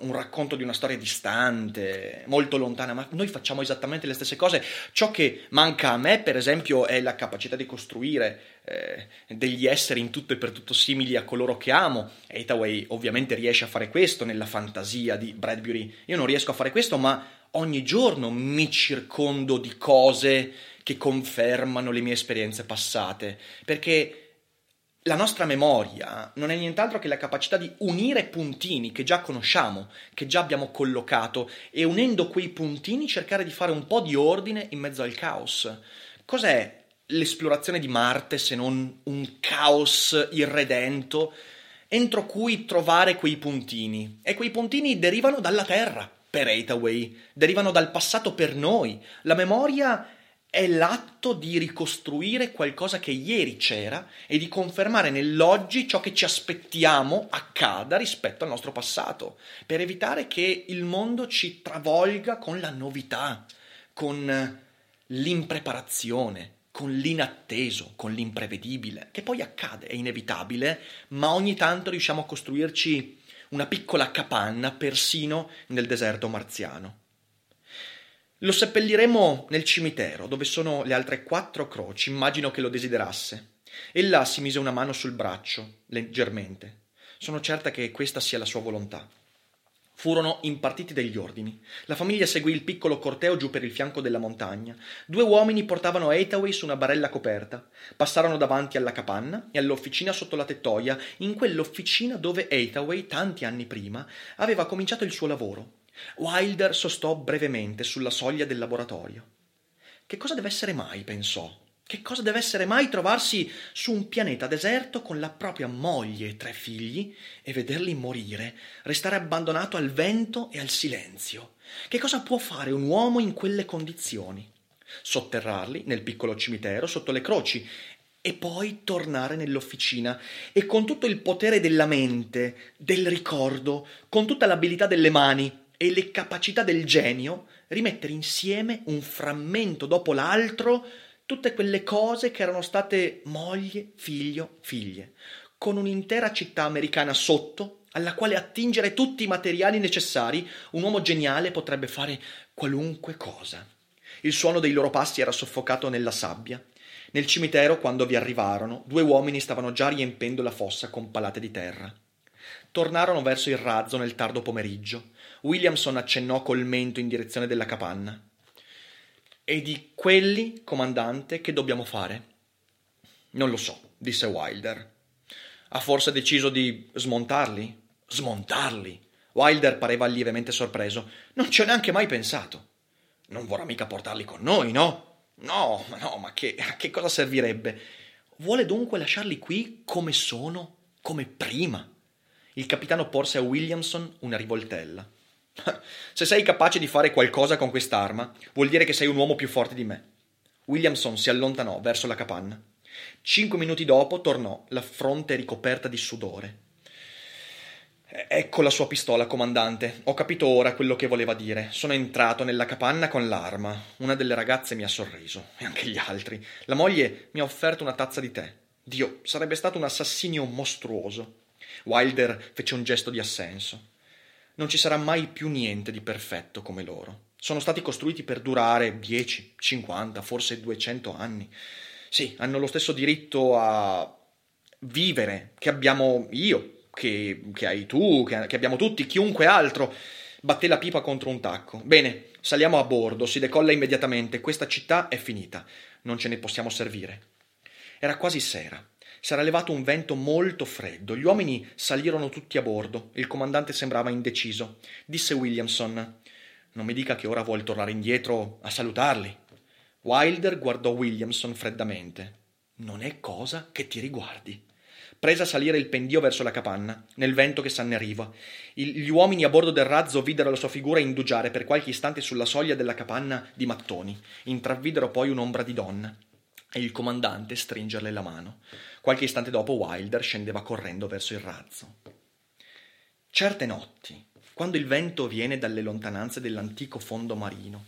un racconto di una storia distante, molto lontana, ma noi facciamo esattamente le stesse cose. Ciò che manca a me, per esempio, è la capacità di costruire degli esseri in tutto e per tutto simili a coloro che amo. Hathaway ovviamente riesce a fare questo nella fantasia di Bradbury. Io non riesco a fare questo, ma ogni giorno mi circondo di cose che confermano le mie esperienze passate, perché la nostra memoria non è nient'altro che la capacità di unire puntini che già conosciamo, che già abbiamo collocato, e unendo quei puntini cercare di fare un po' di ordine in mezzo al caos. Cos'è l'esplorazione di Marte se non un caos irredento entro cui trovare quei puntini? E quei puntini derivano dalla Terra per Hathaway, derivano dal passato per noi. La memoria è l'atto di ricostruire qualcosa che ieri c'era e di confermare nell'oggi ciò che ci aspettiamo accada rispetto al nostro passato, per evitare che il mondo ci travolga con la novità, con l'impreparazione, con l'inatteso, con l'imprevedibile, che poi accade, è inevitabile, ma ogni tanto riusciamo a costruirci una piccola capanna persino nel deserto marziano. Lo seppelliremo nel cimitero, dove sono le altre 4 croci. Immagino che lo desiderasse. Ella si mise una mano sul braccio, leggermente. Sono certa che questa sia la sua volontà. Furono impartiti degli ordini. La famiglia seguì il piccolo corteo giù per il fianco della montagna. 2 uomini portavano Hathaway su una barella coperta. Passarono davanti alla capanna e all'officina sotto la tettoia, in quell'officina dove Hathaway, tanti anni prima, aveva cominciato il suo lavoro. Wilder sostò brevemente sulla soglia del laboratorio. Che cosa deve essere mai, pensò, che cosa deve essere mai trovarsi su un pianeta deserto con la propria moglie e 3 figli e vederli morire, restare abbandonato al vento e al silenzio? Che cosa può fare un uomo in quelle condizioni? sotterrarli nel piccolo cimitero sotto le croci e poi tornare nell'officina e con tutto il potere della mente, del ricordo, con tutta l'abilità delle mani e le capacità del genio rimettere insieme un frammento dopo l'altro tutte quelle cose che erano state moglie, figlio, figlie, con un'intera città americana sotto alla quale attingere tutti i materiali necessari. Un uomo geniale potrebbe fare qualunque cosa. Il suono dei loro passi era soffocato nella sabbia. Nel cimitero, quando vi arrivarono, due uomini stavano già riempendo la fossa con palate di terra. Tornarono verso il razzo nel tardo pomeriggio. Williamson accennò col mento in direzione della capanna. «E di quelli, comandante, che dobbiamo fare?» «Non lo so», disse Wilder. «Ha forse deciso di smontarli?» «Smontarli?» Wilder pareva lievemente sorpreso. «Non ci ho neanche mai pensato». «Non vorrà mica portarli con noi, no?» No, ma a che cosa servirebbe? Vuole dunque lasciarli qui come sono, come prima?» Il capitano porse a Williamson una rivoltella. «Se sei capace di fare qualcosa con quest'arma, vuol dire che sei un uomo più forte di me». Williamson si allontanò verso la capanna. 5 minuti dopo tornò, la fronte ricoperta di sudore. «Ecco la sua pistola, comandante. Ho capito ora quello che voleva dire. Sono entrato nella capanna con l'arma. Una delle ragazze mi ha sorriso, e anche gli altri. La moglie mi ha offerto una tazza di tè. Dio, sarebbe stato un assassinio mostruoso». Wilder fece un gesto di assenso. «Non ci sarà mai più niente di perfetto come loro. Sono stati costruiti per durare 10, 50, forse 200 anni. Sì, hanno lo stesso diritto a vivere che abbiamo io, che hai tu, che abbiamo tutti, chiunque altro». Batté la pipa contro un tacco. «Bene, saliamo a bordo, si decolla immediatamente, questa città è finita, non ce ne possiamo servire». Era quasi sera, s'era levato un vento molto freddo, gli uomini salirono tutti a bordo, il comandante sembrava indeciso. Disse Williamson: «Non mi dica che ora vuol tornare indietro a salutarli». Wilder guardò Williamson freddamente. «Non è cosa che ti riguardi». Prese a salire il pendio verso la capanna, nel vento che s'anneriva. Gli uomini a bordo del razzo videro la sua figura indugiare per qualche istante sulla soglia della capanna di mattoni. Intravidero poi un'ombra di donna e il comandante stringerle la mano. Qualche istante dopo Wilder scendeva correndo verso il razzo. Certe notti, quando il vento viene dalle lontananze dell'antico fondo marino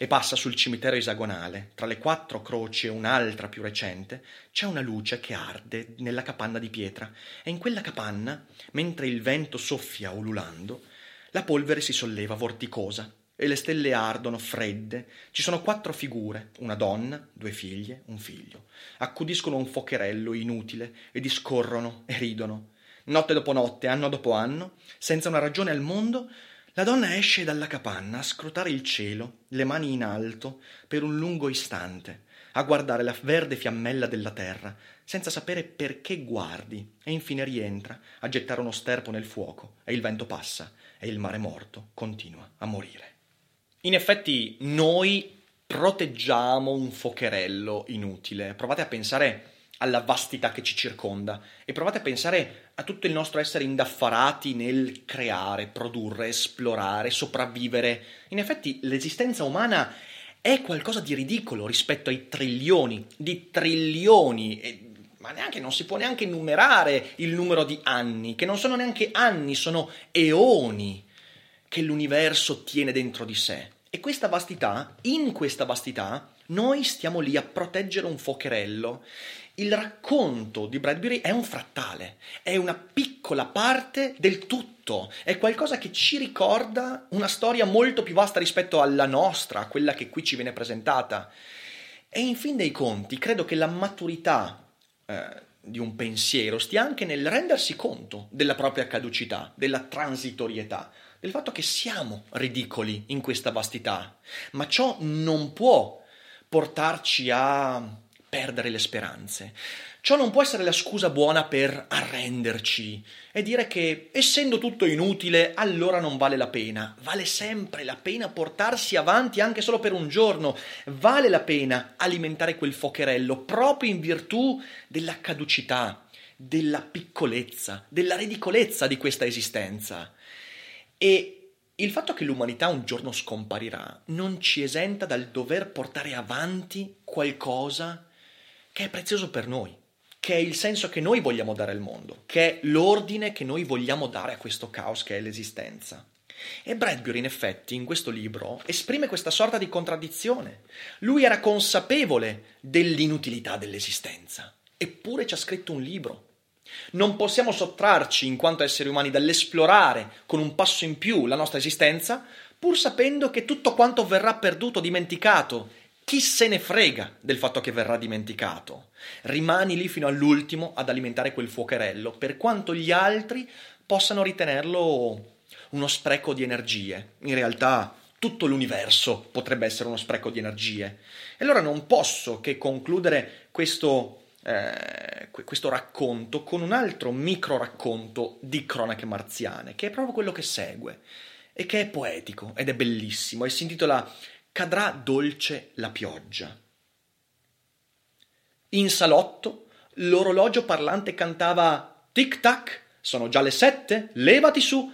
e passa sul cimitero esagonale, tra le 4 croci e un'altra più recente, c'è una luce che arde nella capanna di pietra, e in quella capanna, mentre il vento soffia ululando, la polvere si solleva vorticosa, e le stelle ardono fredde. Ci sono 4 figure, una donna, 2 figlie, un figlio. Accudiscono un focherello inutile, e discorrono e ridono. Notte dopo notte, anno dopo anno, senza una ragione al mondo, la donna esce dalla capanna a scrutare il cielo, le mani in alto, per un lungo istante, a guardare la verde fiammella della terra, senza sapere perché guardi, e infine rientra a gettare uno sterpo nel fuoco, e il vento passa, e il mare morto continua a morire. In effetti, noi proteggiamo un focherello inutile. Provate a pensare alla vastità che ci circonda e provate a pensare a tutto il nostro essere indaffarati nel creare, produrre, esplorare, sopravvivere. In effetti l'esistenza umana è qualcosa di ridicolo rispetto ai trilioni, di trilioni, ma neanche non si può neanche numerare il numero di anni, che non sono neanche anni, sono eoni che l'universo tiene dentro di sé. E questa vastità, in questa vastità, noi stiamo lì a proteggere un focherello. Il racconto di Bradbury è un frattale, è una piccola parte del tutto, è qualcosa che ci ricorda una storia molto più vasta rispetto alla nostra, a quella che qui ci viene presentata. E in fin dei conti credo che la maturità di un pensiero stia anche nel rendersi conto della propria caducità, della transitorietà, del fatto che siamo ridicoli in questa vastità, ma ciò non può portarci a perdere le speranze. Ciò non può essere la scusa buona per arrenderci e dire che, essendo tutto inutile, allora non vale la pena. Vale sempre la pena portarsi avanti anche solo per un giorno. Vale la pena alimentare quel focherello proprio in virtù della caducità, della piccolezza, della ridicolezza di questa esistenza. E Il fatto che l'umanità un giorno scomparirà non ci esenta dal dover portare avanti qualcosa che è prezioso per noi, che è il senso che noi vogliamo dare al mondo, che è l'ordine che noi vogliamo dare a questo caos che è l'esistenza. E Bradbury, in effetti, in questo libro esprime questa sorta di contraddizione. Lui era consapevole dell'inutilità dell'esistenza, eppure ci ha scritto un libro. Non possiamo sottrarci, in quanto esseri umani, dall'esplorare con un passo in più la nostra esistenza, pur sapendo che tutto quanto verrà perduto, dimenticato. Chi se ne frega del fatto che verrà dimenticato? Rimani lì fino all'ultimo ad alimentare quel fuocherello, per quanto gli altri possano ritenerlo uno spreco di energie. In realtà tutto l'universo potrebbe essere uno spreco di energie. E allora non posso che concludere questo racconto con un altro micro racconto di Cronache Marziane, che è proprio quello che segue e che è poetico ed è bellissimo e si intitola Cadrà dolce la pioggia. In salotto l'orologio parlante cantava tic-tac, sono già le 7, levati su,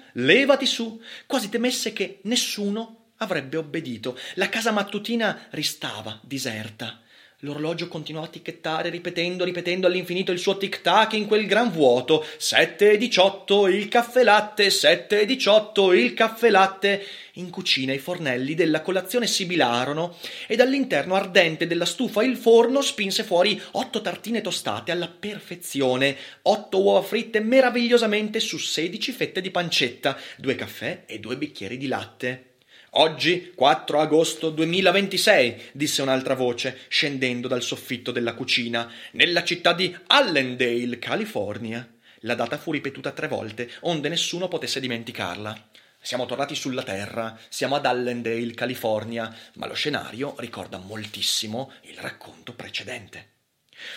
quasi temesse che nessuno avrebbe obbedito. La casa mattutina restava deserta. L'orologio continuava a ticchettare, ripetendo all'infinito il suo tic-tac in quel gran vuoto. 7:18, il caffè latte, 7:18, il caffè latte. In cucina i fornelli della colazione sibilarono e dall'interno ardente della stufa il forno spinse fuori 8 tartine tostate alla perfezione, 8 uova fritte meravigliosamente su 16 fette di pancetta, 2 caffè e 2 bicchieri di latte. «Oggi, 4 agosto 2026», disse un'altra voce, scendendo dal soffitto della cucina, «nella città di Allendale, California». La data fu ripetuta 3 volte, onde nessuno potesse dimenticarla. Siamo tornati sulla Terra, siamo ad Allendale, California, ma lo scenario ricorda moltissimo il racconto precedente.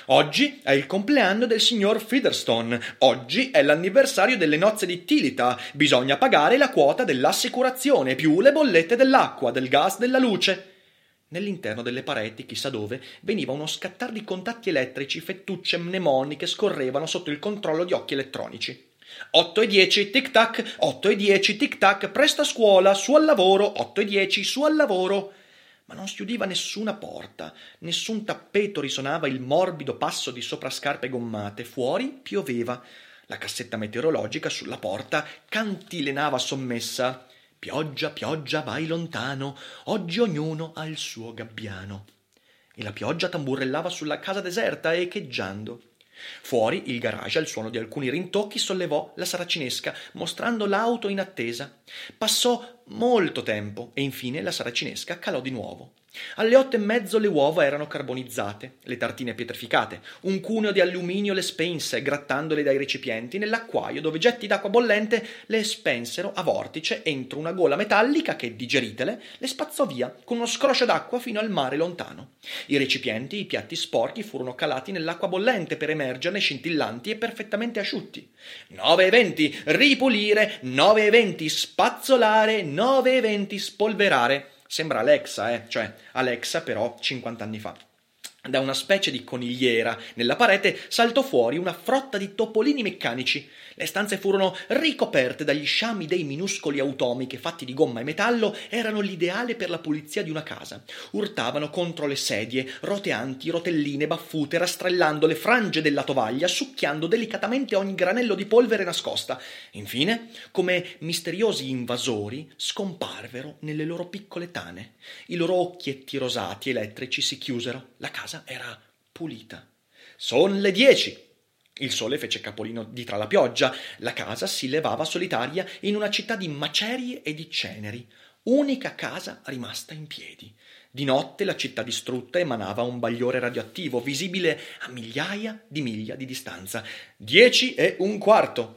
Oggi è il compleanno del signor Featherstone, oggi è l'anniversario delle nozze di Tilita, bisogna pagare la quota dell'assicurazione, più le bollette dell'acqua, del gas, della luce. Nell'interno delle pareti, chissà dove, veniva uno scattar di contatti elettrici, fettucce mnemoniche scorrevano sotto il controllo di occhi elettronici. 8:10, tic-tac, 8:10, tic-tac, presto a scuola, su al lavoro, 8:10, su al lavoro. Ma non si udiva nessuna porta, nessun tappeto risonava il morbido passo di soprascarpe gommate, fuori pioveva. La cassetta meteorologica sulla porta cantilenava sommessa. Pioggia, pioggia, vai lontano, oggi ognuno ha il suo gabbiano. E la pioggia tamburellava sulla casa deserta echeggiando. Fuori il garage al suono di alcuni rintocchi sollevò la saracinesca mostrando l'auto in attesa. Passò molto tempo e infine la saracinesca calò di nuovo. Alle 8:30 le uova erano carbonizzate, le tartine pietrificate, un cuneo di alluminio le spense grattandole dai recipienti nell'acquaio dove getti d'acqua bollente le spensero a vortice entro una gola metallica che, digeritele, le spazzò via con uno scroscio d'acqua fino al mare lontano. I recipienti, i piatti sporchi furono calati nell'acqua bollente per emergerne scintillanti e perfettamente asciutti. 9:20, ripulire, 9:20, spazzolare, 9:20, spolverare. Sembra Alexa, cioè Alexa però 50 anni fa. Da una specie di conigliera nella parete saltò fuori una frotta di topolini meccanici. Le stanze furono ricoperte dagli sciami dei minuscoli automi che, fatti di gomma e metallo, erano l'ideale per la pulizia di una casa. Urtavano contro le sedie, roteanti, rotelline, baffute, rastrellando le frange della tovaglia, succhiando delicatamente ogni granello di polvere nascosta. Infine, come misteriosi invasori, scomparvero nelle loro piccole tane. I loro occhietti rosati elettrici si chiusero. La casa era pulita. Son le 10. Il sole fece capolino di tra la pioggia. La casa si levava solitaria in una città di macerie e di ceneri, unica casa rimasta in piedi. Di notte la città distrutta emanava un bagliore radioattivo, visibile a migliaia di miglia di distanza. 10:15.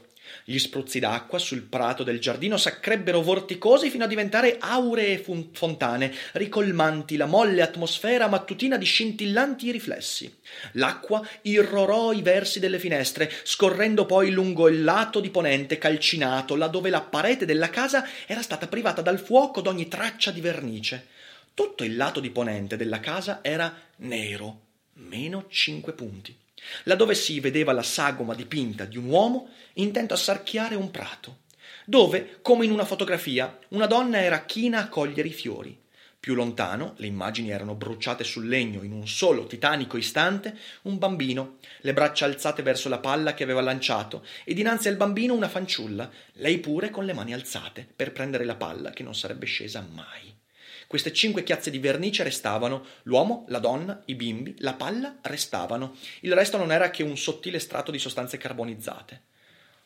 Gli spruzzi d'acqua sul prato del giardino s'accrebbero vorticosi fino a diventare auree fontane, ricolmanti la molle atmosfera mattutina di scintillanti riflessi. L'acqua irrorò i versi delle finestre, scorrendo poi lungo il lato di ponente calcinato, laddove la parete della casa era stata privata dal fuoco d'ogni traccia di vernice. Tutto il lato di ponente della casa era nero, meno -5 punti. Laddove si vedeva la sagoma dipinta di un uomo intento a sarchiare un prato. dove, come in una fotografia, una donna era china a cogliere i fiori. Più lontano, le immagini erano bruciate sul legno in un solo titanico istante, un bambino, le braccia alzate verso la palla che aveva lanciato, e dinanzi al bambino una fanciulla, lei pure con le mani alzate, per prendere la palla che non sarebbe scesa mai. Queste 5 chiazze di vernice restavano, l'uomo, la donna, i bimbi, la palla restavano, il resto non era che un sottile strato di sostanze carbonizzate.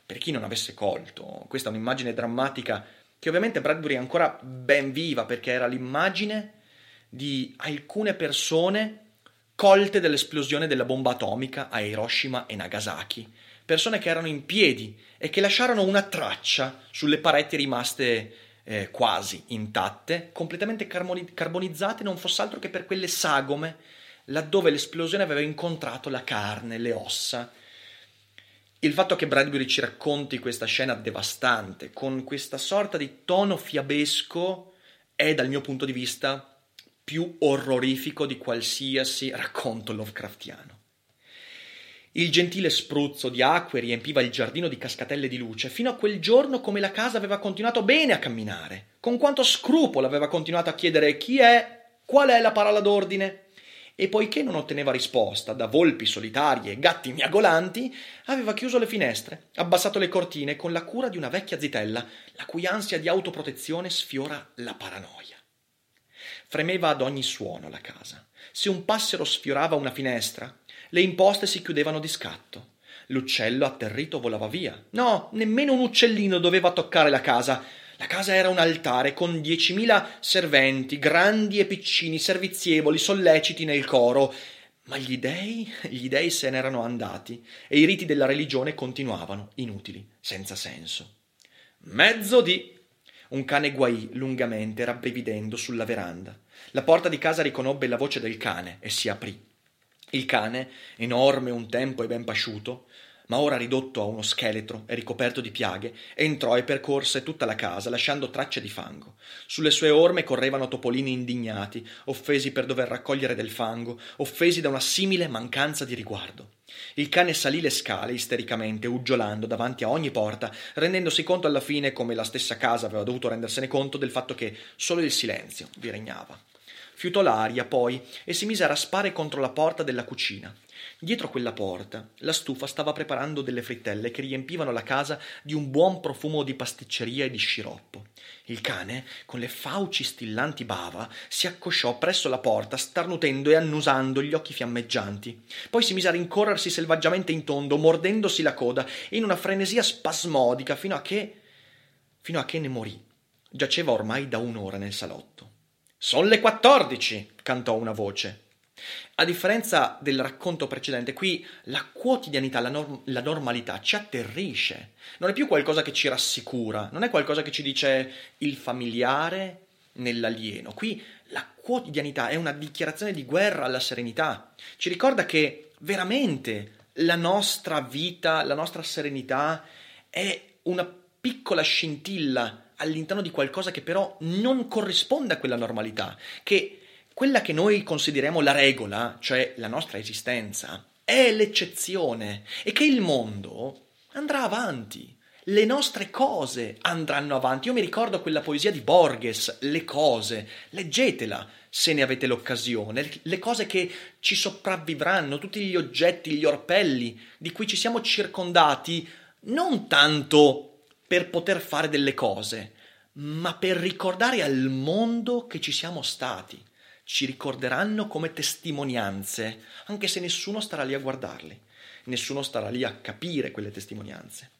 Per chi non avesse colto, questa è un'immagine drammatica che ovviamente Bradbury è ancora ben viva, perché era l'immagine di alcune persone colte dell'esplosione della bomba atomica a Hiroshima e Nagasaki, persone che erano in piedi e che lasciarono una traccia sulle pareti rimaste quasi intatte, completamente carbonizzate, non fosse altro che per quelle sagome laddove l'esplosione aveva incontrato la carne, le ossa. Il fatto che Bradbury ci racconti questa scena devastante con questa sorta di tono fiabesco è, dal mio punto di vista, più orrorifico di qualsiasi racconto lovecraftiano. Il gentile spruzzo di acque riempiva il giardino di cascatelle di luce. Fino a quel giorno, come la casa aveva continuato bene a camminare, con quanto scrupolo aveva continuato a chiedere chi è, qual è la parola d'ordine. E poiché non otteneva risposta da volpi solitarie e gatti miagolanti, aveva chiuso le finestre, abbassato le cortine con la cura di una vecchia zitella, la cui ansia di autoprotezione sfiora la paranoia. Fremeva ad ogni suono la casa. Se un passero sfiorava una finestra, le imposte si chiudevano di scatto. L'uccello atterrito volava via. No, nemmeno un uccellino doveva toccare la casa. La casa era un altare con 10.000 serventi, grandi e piccini, servizievoli, solleciti nel coro. Ma gli dei se n'erano andati e i riti della religione continuavano, inutili, senza senso. Mezzodì! Un cane guaì lungamente, rabbrividendo, sulla veranda. La porta di casa riconobbe la voce del cane e si aprì. Il cane, enorme un tempo e ben pasciuto, ma ora ridotto a uno scheletro e ricoperto di piaghe, entrò e percorse tutta la casa, lasciando tracce di fango. Sulle sue orme correvano topolini indignati, offesi per dover raccogliere del fango, offesi da una simile mancanza di riguardo. Il cane salì le scale istericamente, uggiolando davanti a ogni porta, rendendosi conto alla fine, come la stessa casa aveva dovuto rendersene conto, del fatto che solo il silenzio vi regnava. Fiutò l'aria, poi, e si mise a raspare contro la porta della cucina. Dietro quella porta la stufa stava preparando delle frittelle che riempivano la casa di un buon profumo di pasticceria e di sciroppo. Il cane, con le fauci stillanti bava, si accosciò presso la porta, starnutendo e annusando gli occhi fiammeggianti. Poi si mise a rincorrersi selvaggiamente in tondo, mordendosi la coda, in una frenesia spasmodica, fino a che ne morì. Giaceva ormai da un'ora nel salotto. «Son le 14!» cantò una voce. A differenza del racconto precedente, qui la quotidianità, la normalità ci atterrisce. Non è più qualcosa che ci rassicura, non è qualcosa che ci dice il familiare nell'alieno. Qui la quotidianità è una dichiarazione di guerra alla serenità. Ci ricorda che veramente la nostra vita, la nostra serenità è una piccola scintilla all'interno di qualcosa che però non corrisponde a quella normalità, che quella che noi consideriamo la regola, cioè la nostra esistenza, è l'eccezione, e che il mondo andrà avanti, le nostre cose andranno avanti. Io mi ricordo quella poesia di Borges, Le cose, leggetela se ne avete l'occasione, le cose che ci sopravvivranno, tutti gli oggetti, gli orpelli di cui ci siamo circondati, non tanto per poter fare delle cose, ma per ricordare al mondo che ci siamo stati. Ci ricorderanno come testimonianze, anche se nessuno starà lì a guardarli, nessuno starà lì a capire quelle testimonianze.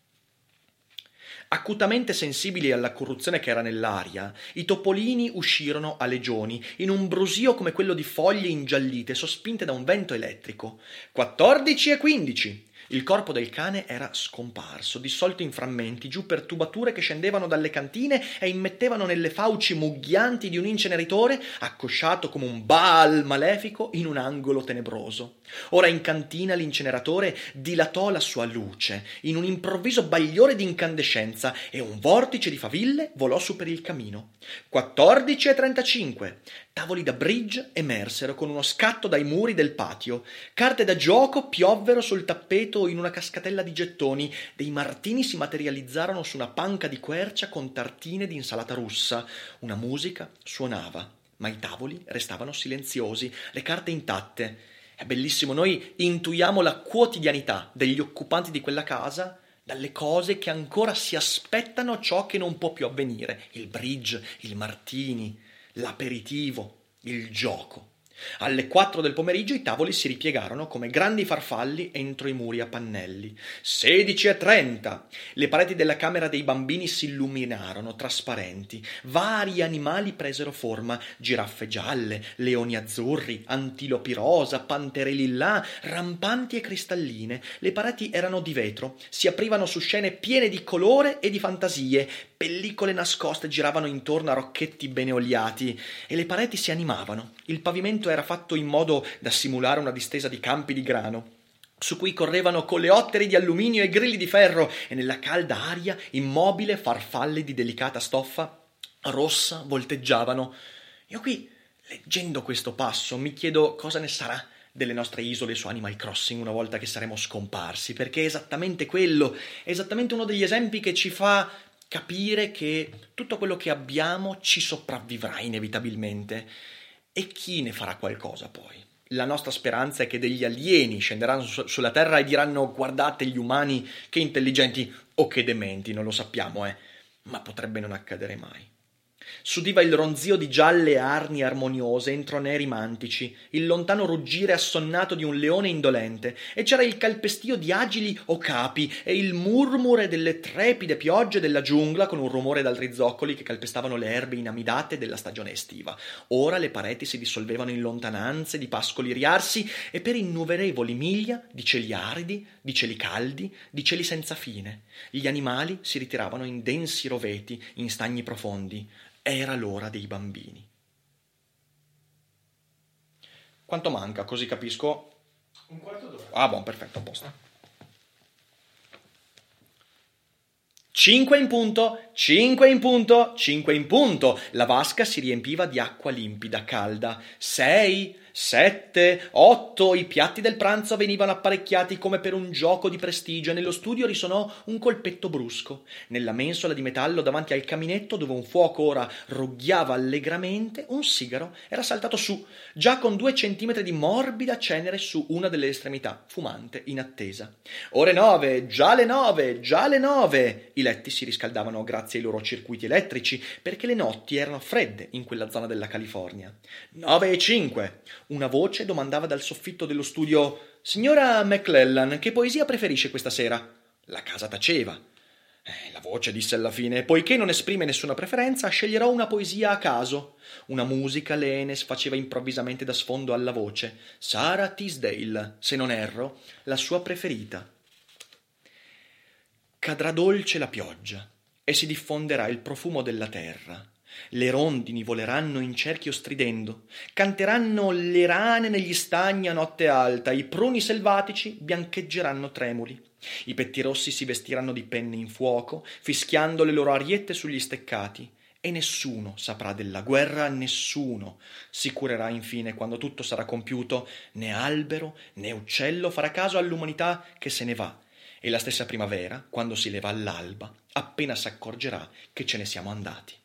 Acutamente sensibili alla corruzione che era nell'aria, i topolini uscirono a legioni, in un brusio come quello di foglie ingiallite, sospinte da un vento elettrico. 14 e 15! Il corpo del cane era scomparso, dissolto in frammenti, giù per tubature che scendevano dalle cantine e immettevano nelle fauci mugghianti di un inceneritore, accosciato come un Baal malefico in un angolo tenebroso. Ora in cantina l'inceneratore dilatò la sua luce in un improvviso bagliore di incandescenza e un vortice di faville volò su per il camino. 14 e 35. Tavoli da bridge emersero con uno scatto dai muri del patio. Carte da gioco piovvero sul tappeto completo in una cascatella di gettoni, dei martini si materializzarono su una panca di quercia con tartine di insalata russa, una musica suonava, ma i tavoli restavano silenziosi, le carte intatte. È bellissimo, noi intuiamo la quotidianità degli occupanti di quella casa dalle cose che ancora si aspettano ciò che non può più avvenire, il bridge, il martini, l'aperitivo, il gioco. Alle 4 del pomeriggio i tavoli si ripiegarono come grandi farfalli entro i muri a pannelli. 16:30! Le pareti della camera dei bambini si illuminarono, trasparenti. Vari animali presero forma: giraffe gialle, leoni azzurri, antilopi rosa, pantere lillà, rampanti e cristalline. Le pareti erano di vetro, si aprivano su scene piene di colore e di fantasie. Pellicole nascoste giravano intorno a rocchetti ben oliati e le pareti si animavano. Il pavimento era fatto in modo da simulare una distesa di campi di grano, su cui correvano coleotteri di alluminio e grilli di ferro, e nella calda aria, immobile, farfalle di delicata stoffa rossa volteggiavano. Io qui, leggendo questo passo, mi chiedo cosa ne sarà delle nostre isole su Animal Crossing una volta che saremo scomparsi, perché è esattamente quello, è esattamente uno degli esempi che ci fa capire che tutto quello che abbiamo ci sopravvivrà inevitabilmente, e chi ne farà qualcosa poi? La nostra speranza è che degli alieni scenderanno sulla Terra e diranno: guardate gli umani che intelligenti, o che dementi, non lo sappiamo, ma potrebbe non accadere mai. S'udiva il ronzio di gialle arni armoniose entro neri mantici, il lontano ruggire assonnato di un leone indolente, e c'era il calpestio di agili okapi e il murmure delle trepide piogge della giungla con un rumore d'altri zoccoli che calpestavano le erbe inamidate della stagione estiva. Ora le pareti si dissolvevano in lontananze di pascoli riarsi e per innumerevoli miglia di cieli aridi, di cieli caldi, di cieli senza fine. Gli animali si ritiravano in densi roveti, in stagni profondi. Era l'ora dei bambini. Quanto manca, così capisco? Un quarto d'ora. Ah, buon, perfetto, a posto. 5 in punto. La vasca si riempiva di acqua limpida, calda. 6, 7, 8, i piatti del pranzo venivano apparecchiati come per un gioco di prestigio e nello studio risonò un colpetto brusco. Nella mensola di metallo davanti al caminetto, dove un fuoco ora rugghiava allegramente, un sigaro era saltato su, già con 2 centimetri di morbida cenere su una delle estremità, fumante, in attesa. Ore 9, già le 9. I letti si riscaldavano grazie ai loro circuiti elettrici, perché le notti erano fredde in quella zona della California. 9:05. Una voce domandava dal soffitto dello studio: «Signora McClellan, che poesia preferisce questa sera?» La casa taceva. La voce disse alla fine: «Poiché non esprime nessuna preferenza, sceglierò una poesia a caso». Una musica lene sfaceva improvvisamente da sfondo alla voce. Sara Teasdale, se non erro, la sua preferita. «Cadrà dolce la pioggia e si diffonderà il profumo della terra». Le rondini voleranno in cerchio stridendo, canteranno le rane negli stagni a notte alta, i pruni selvatici biancheggeranno tremuli, i pettirossi si vestiranno di penne in fuoco, fischiando le loro ariette sugli steccati, e nessuno saprà della guerra, nessuno si curerà infine, quando tutto sarà compiuto, né albero né uccello farà caso all'umanità che se ne va, e la stessa primavera, quando si leva all'alba, appena s'accorgerà che ce ne siamo andati.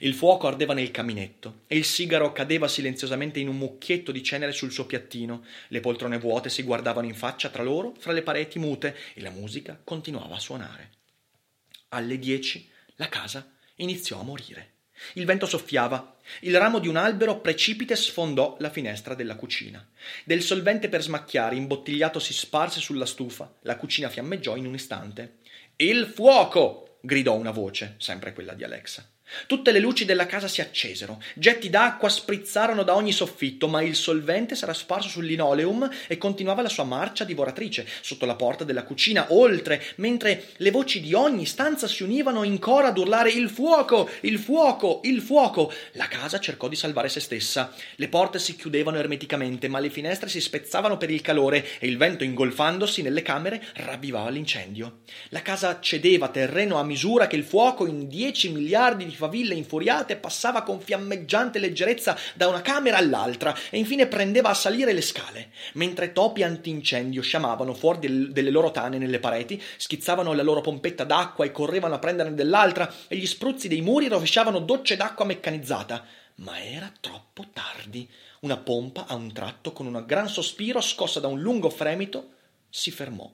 Il fuoco ardeva nel caminetto e il sigaro cadeva silenziosamente in un mucchietto di cenere sul suo piattino. Le poltrone vuote si guardavano in faccia tra loro fra le pareti mute e la musica continuava a suonare. Alle 10 la casa iniziò a morire. Il vento soffiava. Il ramo di un albero precipite sfondò la finestra della cucina. Del solvente per smacchiare imbottigliato si sparse sulla stufa. La cucina fiammeggiò in un istante. «Il fuoco!» gridò una voce, sempre quella di Alexa. Tutte le luci della casa si accesero, getti d'acqua sprizzarono da ogni soffitto, ma il solvente s'era sparso sul linoleum e continuava la sua marcia divoratrice, sotto la porta della cucina, oltre, mentre le voci di ogni stanza si univano in coro ad urlare «Il fuoco! Il fuoco! Il fuoco!». La casa cercò di salvare se stessa. Le porte si chiudevano ermeticamente, ma le finestre si spezzavano per il calore e il vento, ingolfandosi nelle camere, ravvivava l'incendio. La casa cedeva terreno a misura che il fuoco, in 10 miliardi di faville infuriate passava con fiammeggiante leggerezza da una camera all'altra e infine prendeva a salire le scale, mentre topi antincendio sciamavano fuori delle loro tane nelle pareti, schizzavano la loro pompetta d'acqua e correvano a prenderne dell'altra e gli spruzzi dei muri rovesciavano docce d'acqua meccanizzata. Ma era troppo tardi. Una pompa, a un tratto, con un gran sospiro, scossa da un lungo fremito, si fermò.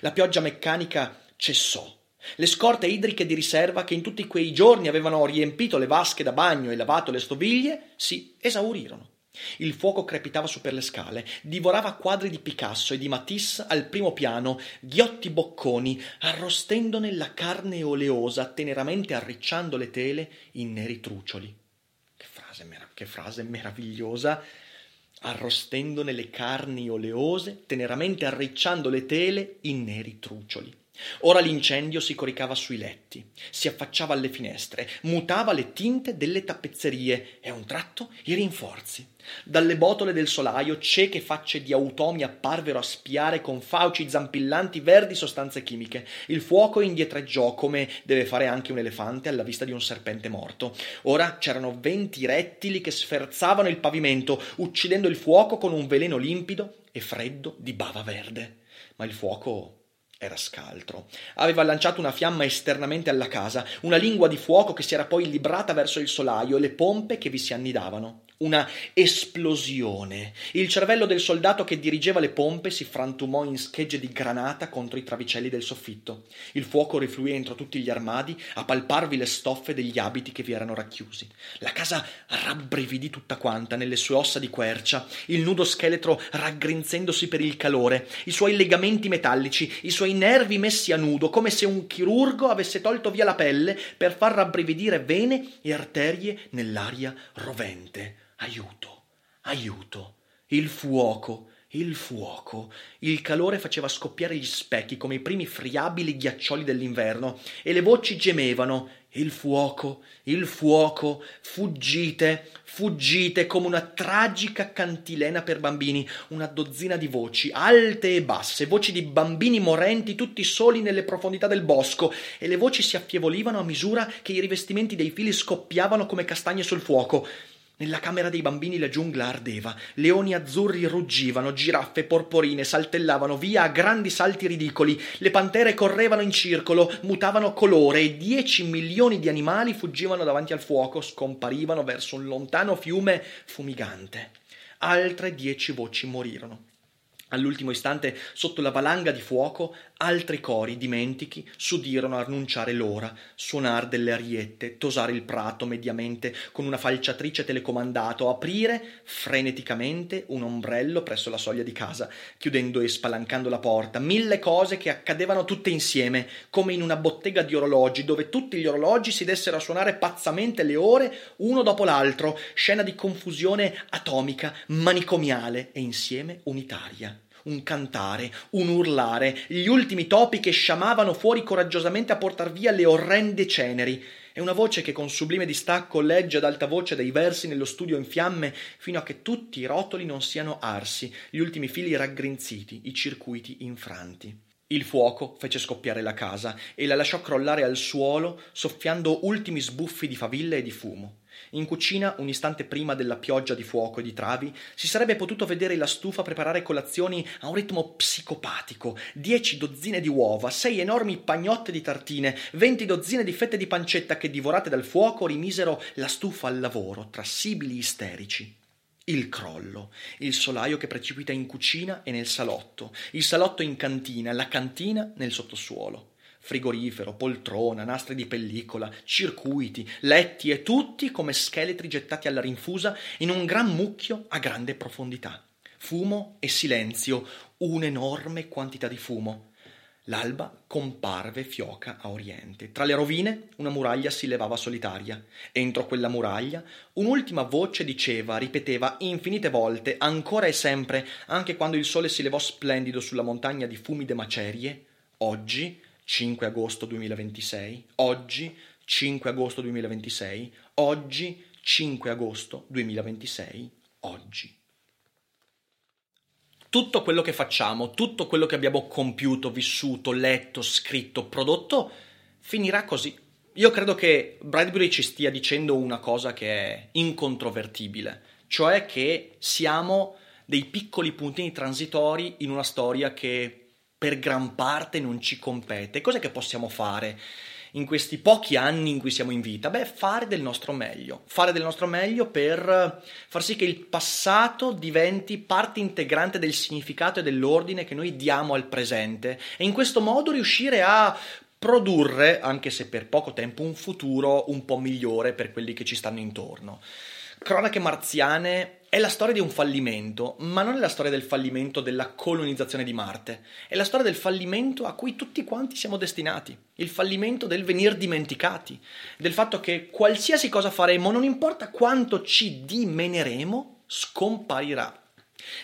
La pioggia meccanica cessò. Le scorte idriche di riserva, che in tutti quei giorni avevano riempito le vasche da bagno e lavato le stoviglie, si esaurirono. Il fuoco crepitava su per le scale, divorava quadri di Picasso e di Matisse al primo piano, ghiotti bocconi, arrostendone la carne oleosa, teneramente arricciando le tele in neri trucioli. Che frase meravigliosa! Arrostendone le carni oleose, teneramente arricciando le tele in neri trucioli. Ora l'incendio si coricava sui letti, si affacciava alle finestre, mutava le tinte delle tappezzerie e a un tratto i rinforzi. Dalle botole del solaio cieche facce di automi apparvero a spiare con fauci zampillanti verdi sostanze chimiche. Il fuoco indietreggiò, come deve fare anche un elefante alla vista di un serpente morto. Ora c'erano 20 rettili che sferzavano il pavimento, uccidendo il fuoco con un veleno limpido e freddo di bava verde. Ma il fuoco era scaltro. Aveva lanciato una fiamma esternamente alla casa, una lingua di fuoco che si era poi librata verso il solaio e le pompe che vi si annidavano. Una esplosione. Il cervello del soldato che dirigeva le pompe si frantumò in schegge di granata contro i travicelli del soffitto. Il fuoco rifluì entro tutti gli armadi a palparvi le stoffe degli abiti che vi erano racchiusi. La casa rabbrividì tutta quanta nelle sue ossa di quercia, il nudo scheletro raggrinzendosi per il calore, i suoi legamenti metallici, i suoi nervi messi a nudo, come se un chirurgo avesse tolto via la pelle per far rabbrividire vene e arterie nell'aria rovente. Aiuto, aiuto, il fuoco, il fuoco. Il calore faceva scoppiare gli specchi come i primi friabili ghiaccioli dell'inverno e le voci gemevano. Il fuoco, fuggite, fuggite, come una tragica cantilena per bambini, una dozzina di voci, alte e basse, voci di bambini morenti tutti soli nelle profondità del bosco, e le voci si affievolivano a misura che i rivestimenti dei fili scoppiavano come castagne sul fuoco. Nella camera dei bambini la giungla ardeva, leoni azzurri ruggivano, giraffe porporine saltellavano via a grandi salti ridicoli, le pantere correvano in circolo, mutavano colore e 10 milioni di animali fuggivano davanti al fuoco, scomparivano verso un lontano fiume fumigante. Altre 10 voci morirono. All'ultimo istante, sotto la valanga di fuoco, altri cori dimentichi s'udirono annunciare l'ora, suonar delle ariette, tosare il prato mediamente con una falciatrice telecomandato, aprire freneticamente un ombrello presso la soglia di casa, chiudendo e spalancando la porta, 1000 cose che accadevano tutte insieme, come in una bottega di orologi, dove tutti gli orologi si dessero a suonare pazzamente le ore, uno dopo l'altro, scena di confusione atomica, manicomiale e insieme unitaria. Un cantare, un urlare, gli ultimi topi che sciamavano fuori coraggiosamente a portar via le orrende ceneri, e una voce che con sublime distacco legge ad alta voce dei versi nello studio in fiamme fino a che tutti i rotoli non siano arsi, gli ultimi fili raggrinziti, i circuiti infranti. Il fuoco fece scoppiare la casa e la lasciò crollare al suolo, soffiando ultimi sbuffi di faville e di fumo. In cucina, un istante prima della pioggia di fuoco e di travi, si sarebbe potuto vedere la stufa preparare colazioni a un ritmo psicopatico: 10 dozzine di uova, 6 enormi pagnotte di tartine, 20 dozzine di fette di pancetta che, divorate dal fuoco, rimisero la stufa al lavoro tra sibili isterici. Il crollo, il solaio che precipita in cucina e nel salotto, il salotto in cantina, la cantina nel sottosuolo. Frigorifero, poltrona, nastri di pellicola, circuiti, letti e tutti come scheletri gettati alla rinfusa in un gran mucchio a grande profondità. Fumo e silenzio, un'enorme quantità di fumo. L'alba comparve fioca a oriente. Tra le rovine una muraglia si levava solitaria. Entro quella muraglia un'ultima voce diceva, ripeteva infinite volte, ancora e sempre, anche quando il sole si levò splendido sulla montagna di fumide macerie: oggi 5 agosto 2026, oggi 5 agosto 2026, oggi 5 agosto 2026, oggi. Tutto quello che facciamo, tutto quello che abbiamo compiuto, vissuto, letto, scritto, prodotto, finirà così. Io credo che Bradbury ci stia dicendo una cosa che è incontrovertibile, cioè che siamo dei piccoli puntini transitori in una storia che per gran parte non ci compete. Cos'è che possiamo fare in questi pochi anni in cui siamo in vita? Beh, fare del nostro meglio per far sì che il passato diventi parte integrante del significato e dell'ordine che noi diamo al presente, e in questo modo riuscire a produrre, anche se per poco tempo, un futuro un po' migliore per quelli che ci stanno intorno. Cronache marziane è la storia di un fallimento, ma non è la storia del fallimento della colonizzazione di Marte, è la storia del fallimento a cui tutti quanti siamo destinati, il fallimento del venir dimenticati, del fatto che qualsiasi cosa faremo, non importa quanto ci dimeneremo, scomparirà.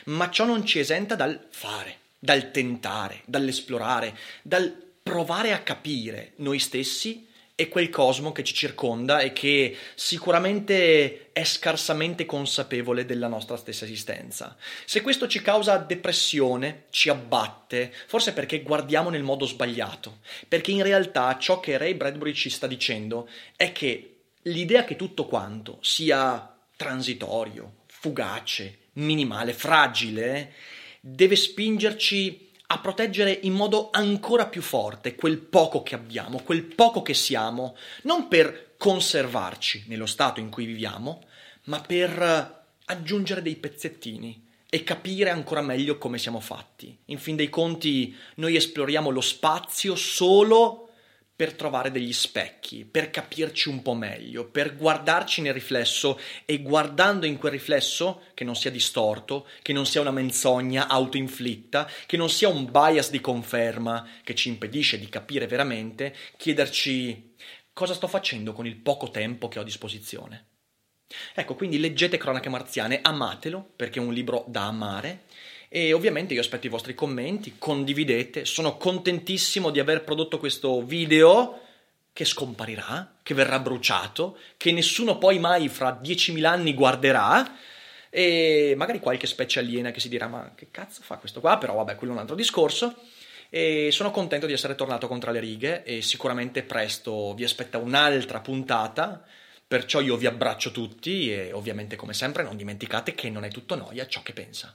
Ma ciò non ci esenta dal fare, dal tentare, dall'esplorare, dal provare a capire noi stessi e quel cosmo che ci circonda e che sicuramente è scarsamente consapevole della nostra stessa esistenza. Se questo ci causa depressione, ci abbatte, forse perché guardiamo nel modo sbagliato, perché in realtà ciò che Ray Bradbury ci sta dicendo è che l'idea che tutto quanto sia transitorio, fugace, minimale, fragile, deve spingerci a proteggere in modo ancora più forte quel poco che abbiamo, quel poco che siamo, non per conservarci nello stato in cui viviamo, ma per aggiungere dei pezzettini e capire ancora meglio come siamo fatti. In fin dei conti, noi esploriamo lo spazio solo per trovare degli specchi, per capirci un po' meglio, per guardarci nel riflesso, e guardando in quel riflesso che non sia distorto, che non sia una menzogna autoinflitta, che non sia un bias di conferma che ci impedisce di capire veramente, chiederci cosa sto facendo con il poco tempo che ho a disposizione. Ecco, quindi leggete Cronache Marziane, amatelo, perché è un libro da amare. E ovviamente io aspetto i vostri commenti, condividete, sono contentissimo di aver prodotto questo video che scomparirà, che verrà bruciato, che nessuno poi mai fra 10.000 anni guarderà, e magari qualche specie aliena che si dirà ma che cazzo fa questo qua, però vabbè, quello è un altro discorso. E sono contento di essere tornato con Tra le righe e sicuramente presto vi aspetta un'altra puntata, perciò io vi abbraccio tutti e ovviamente come sempre non dimenticate che non è tutto noia ciò che pensa.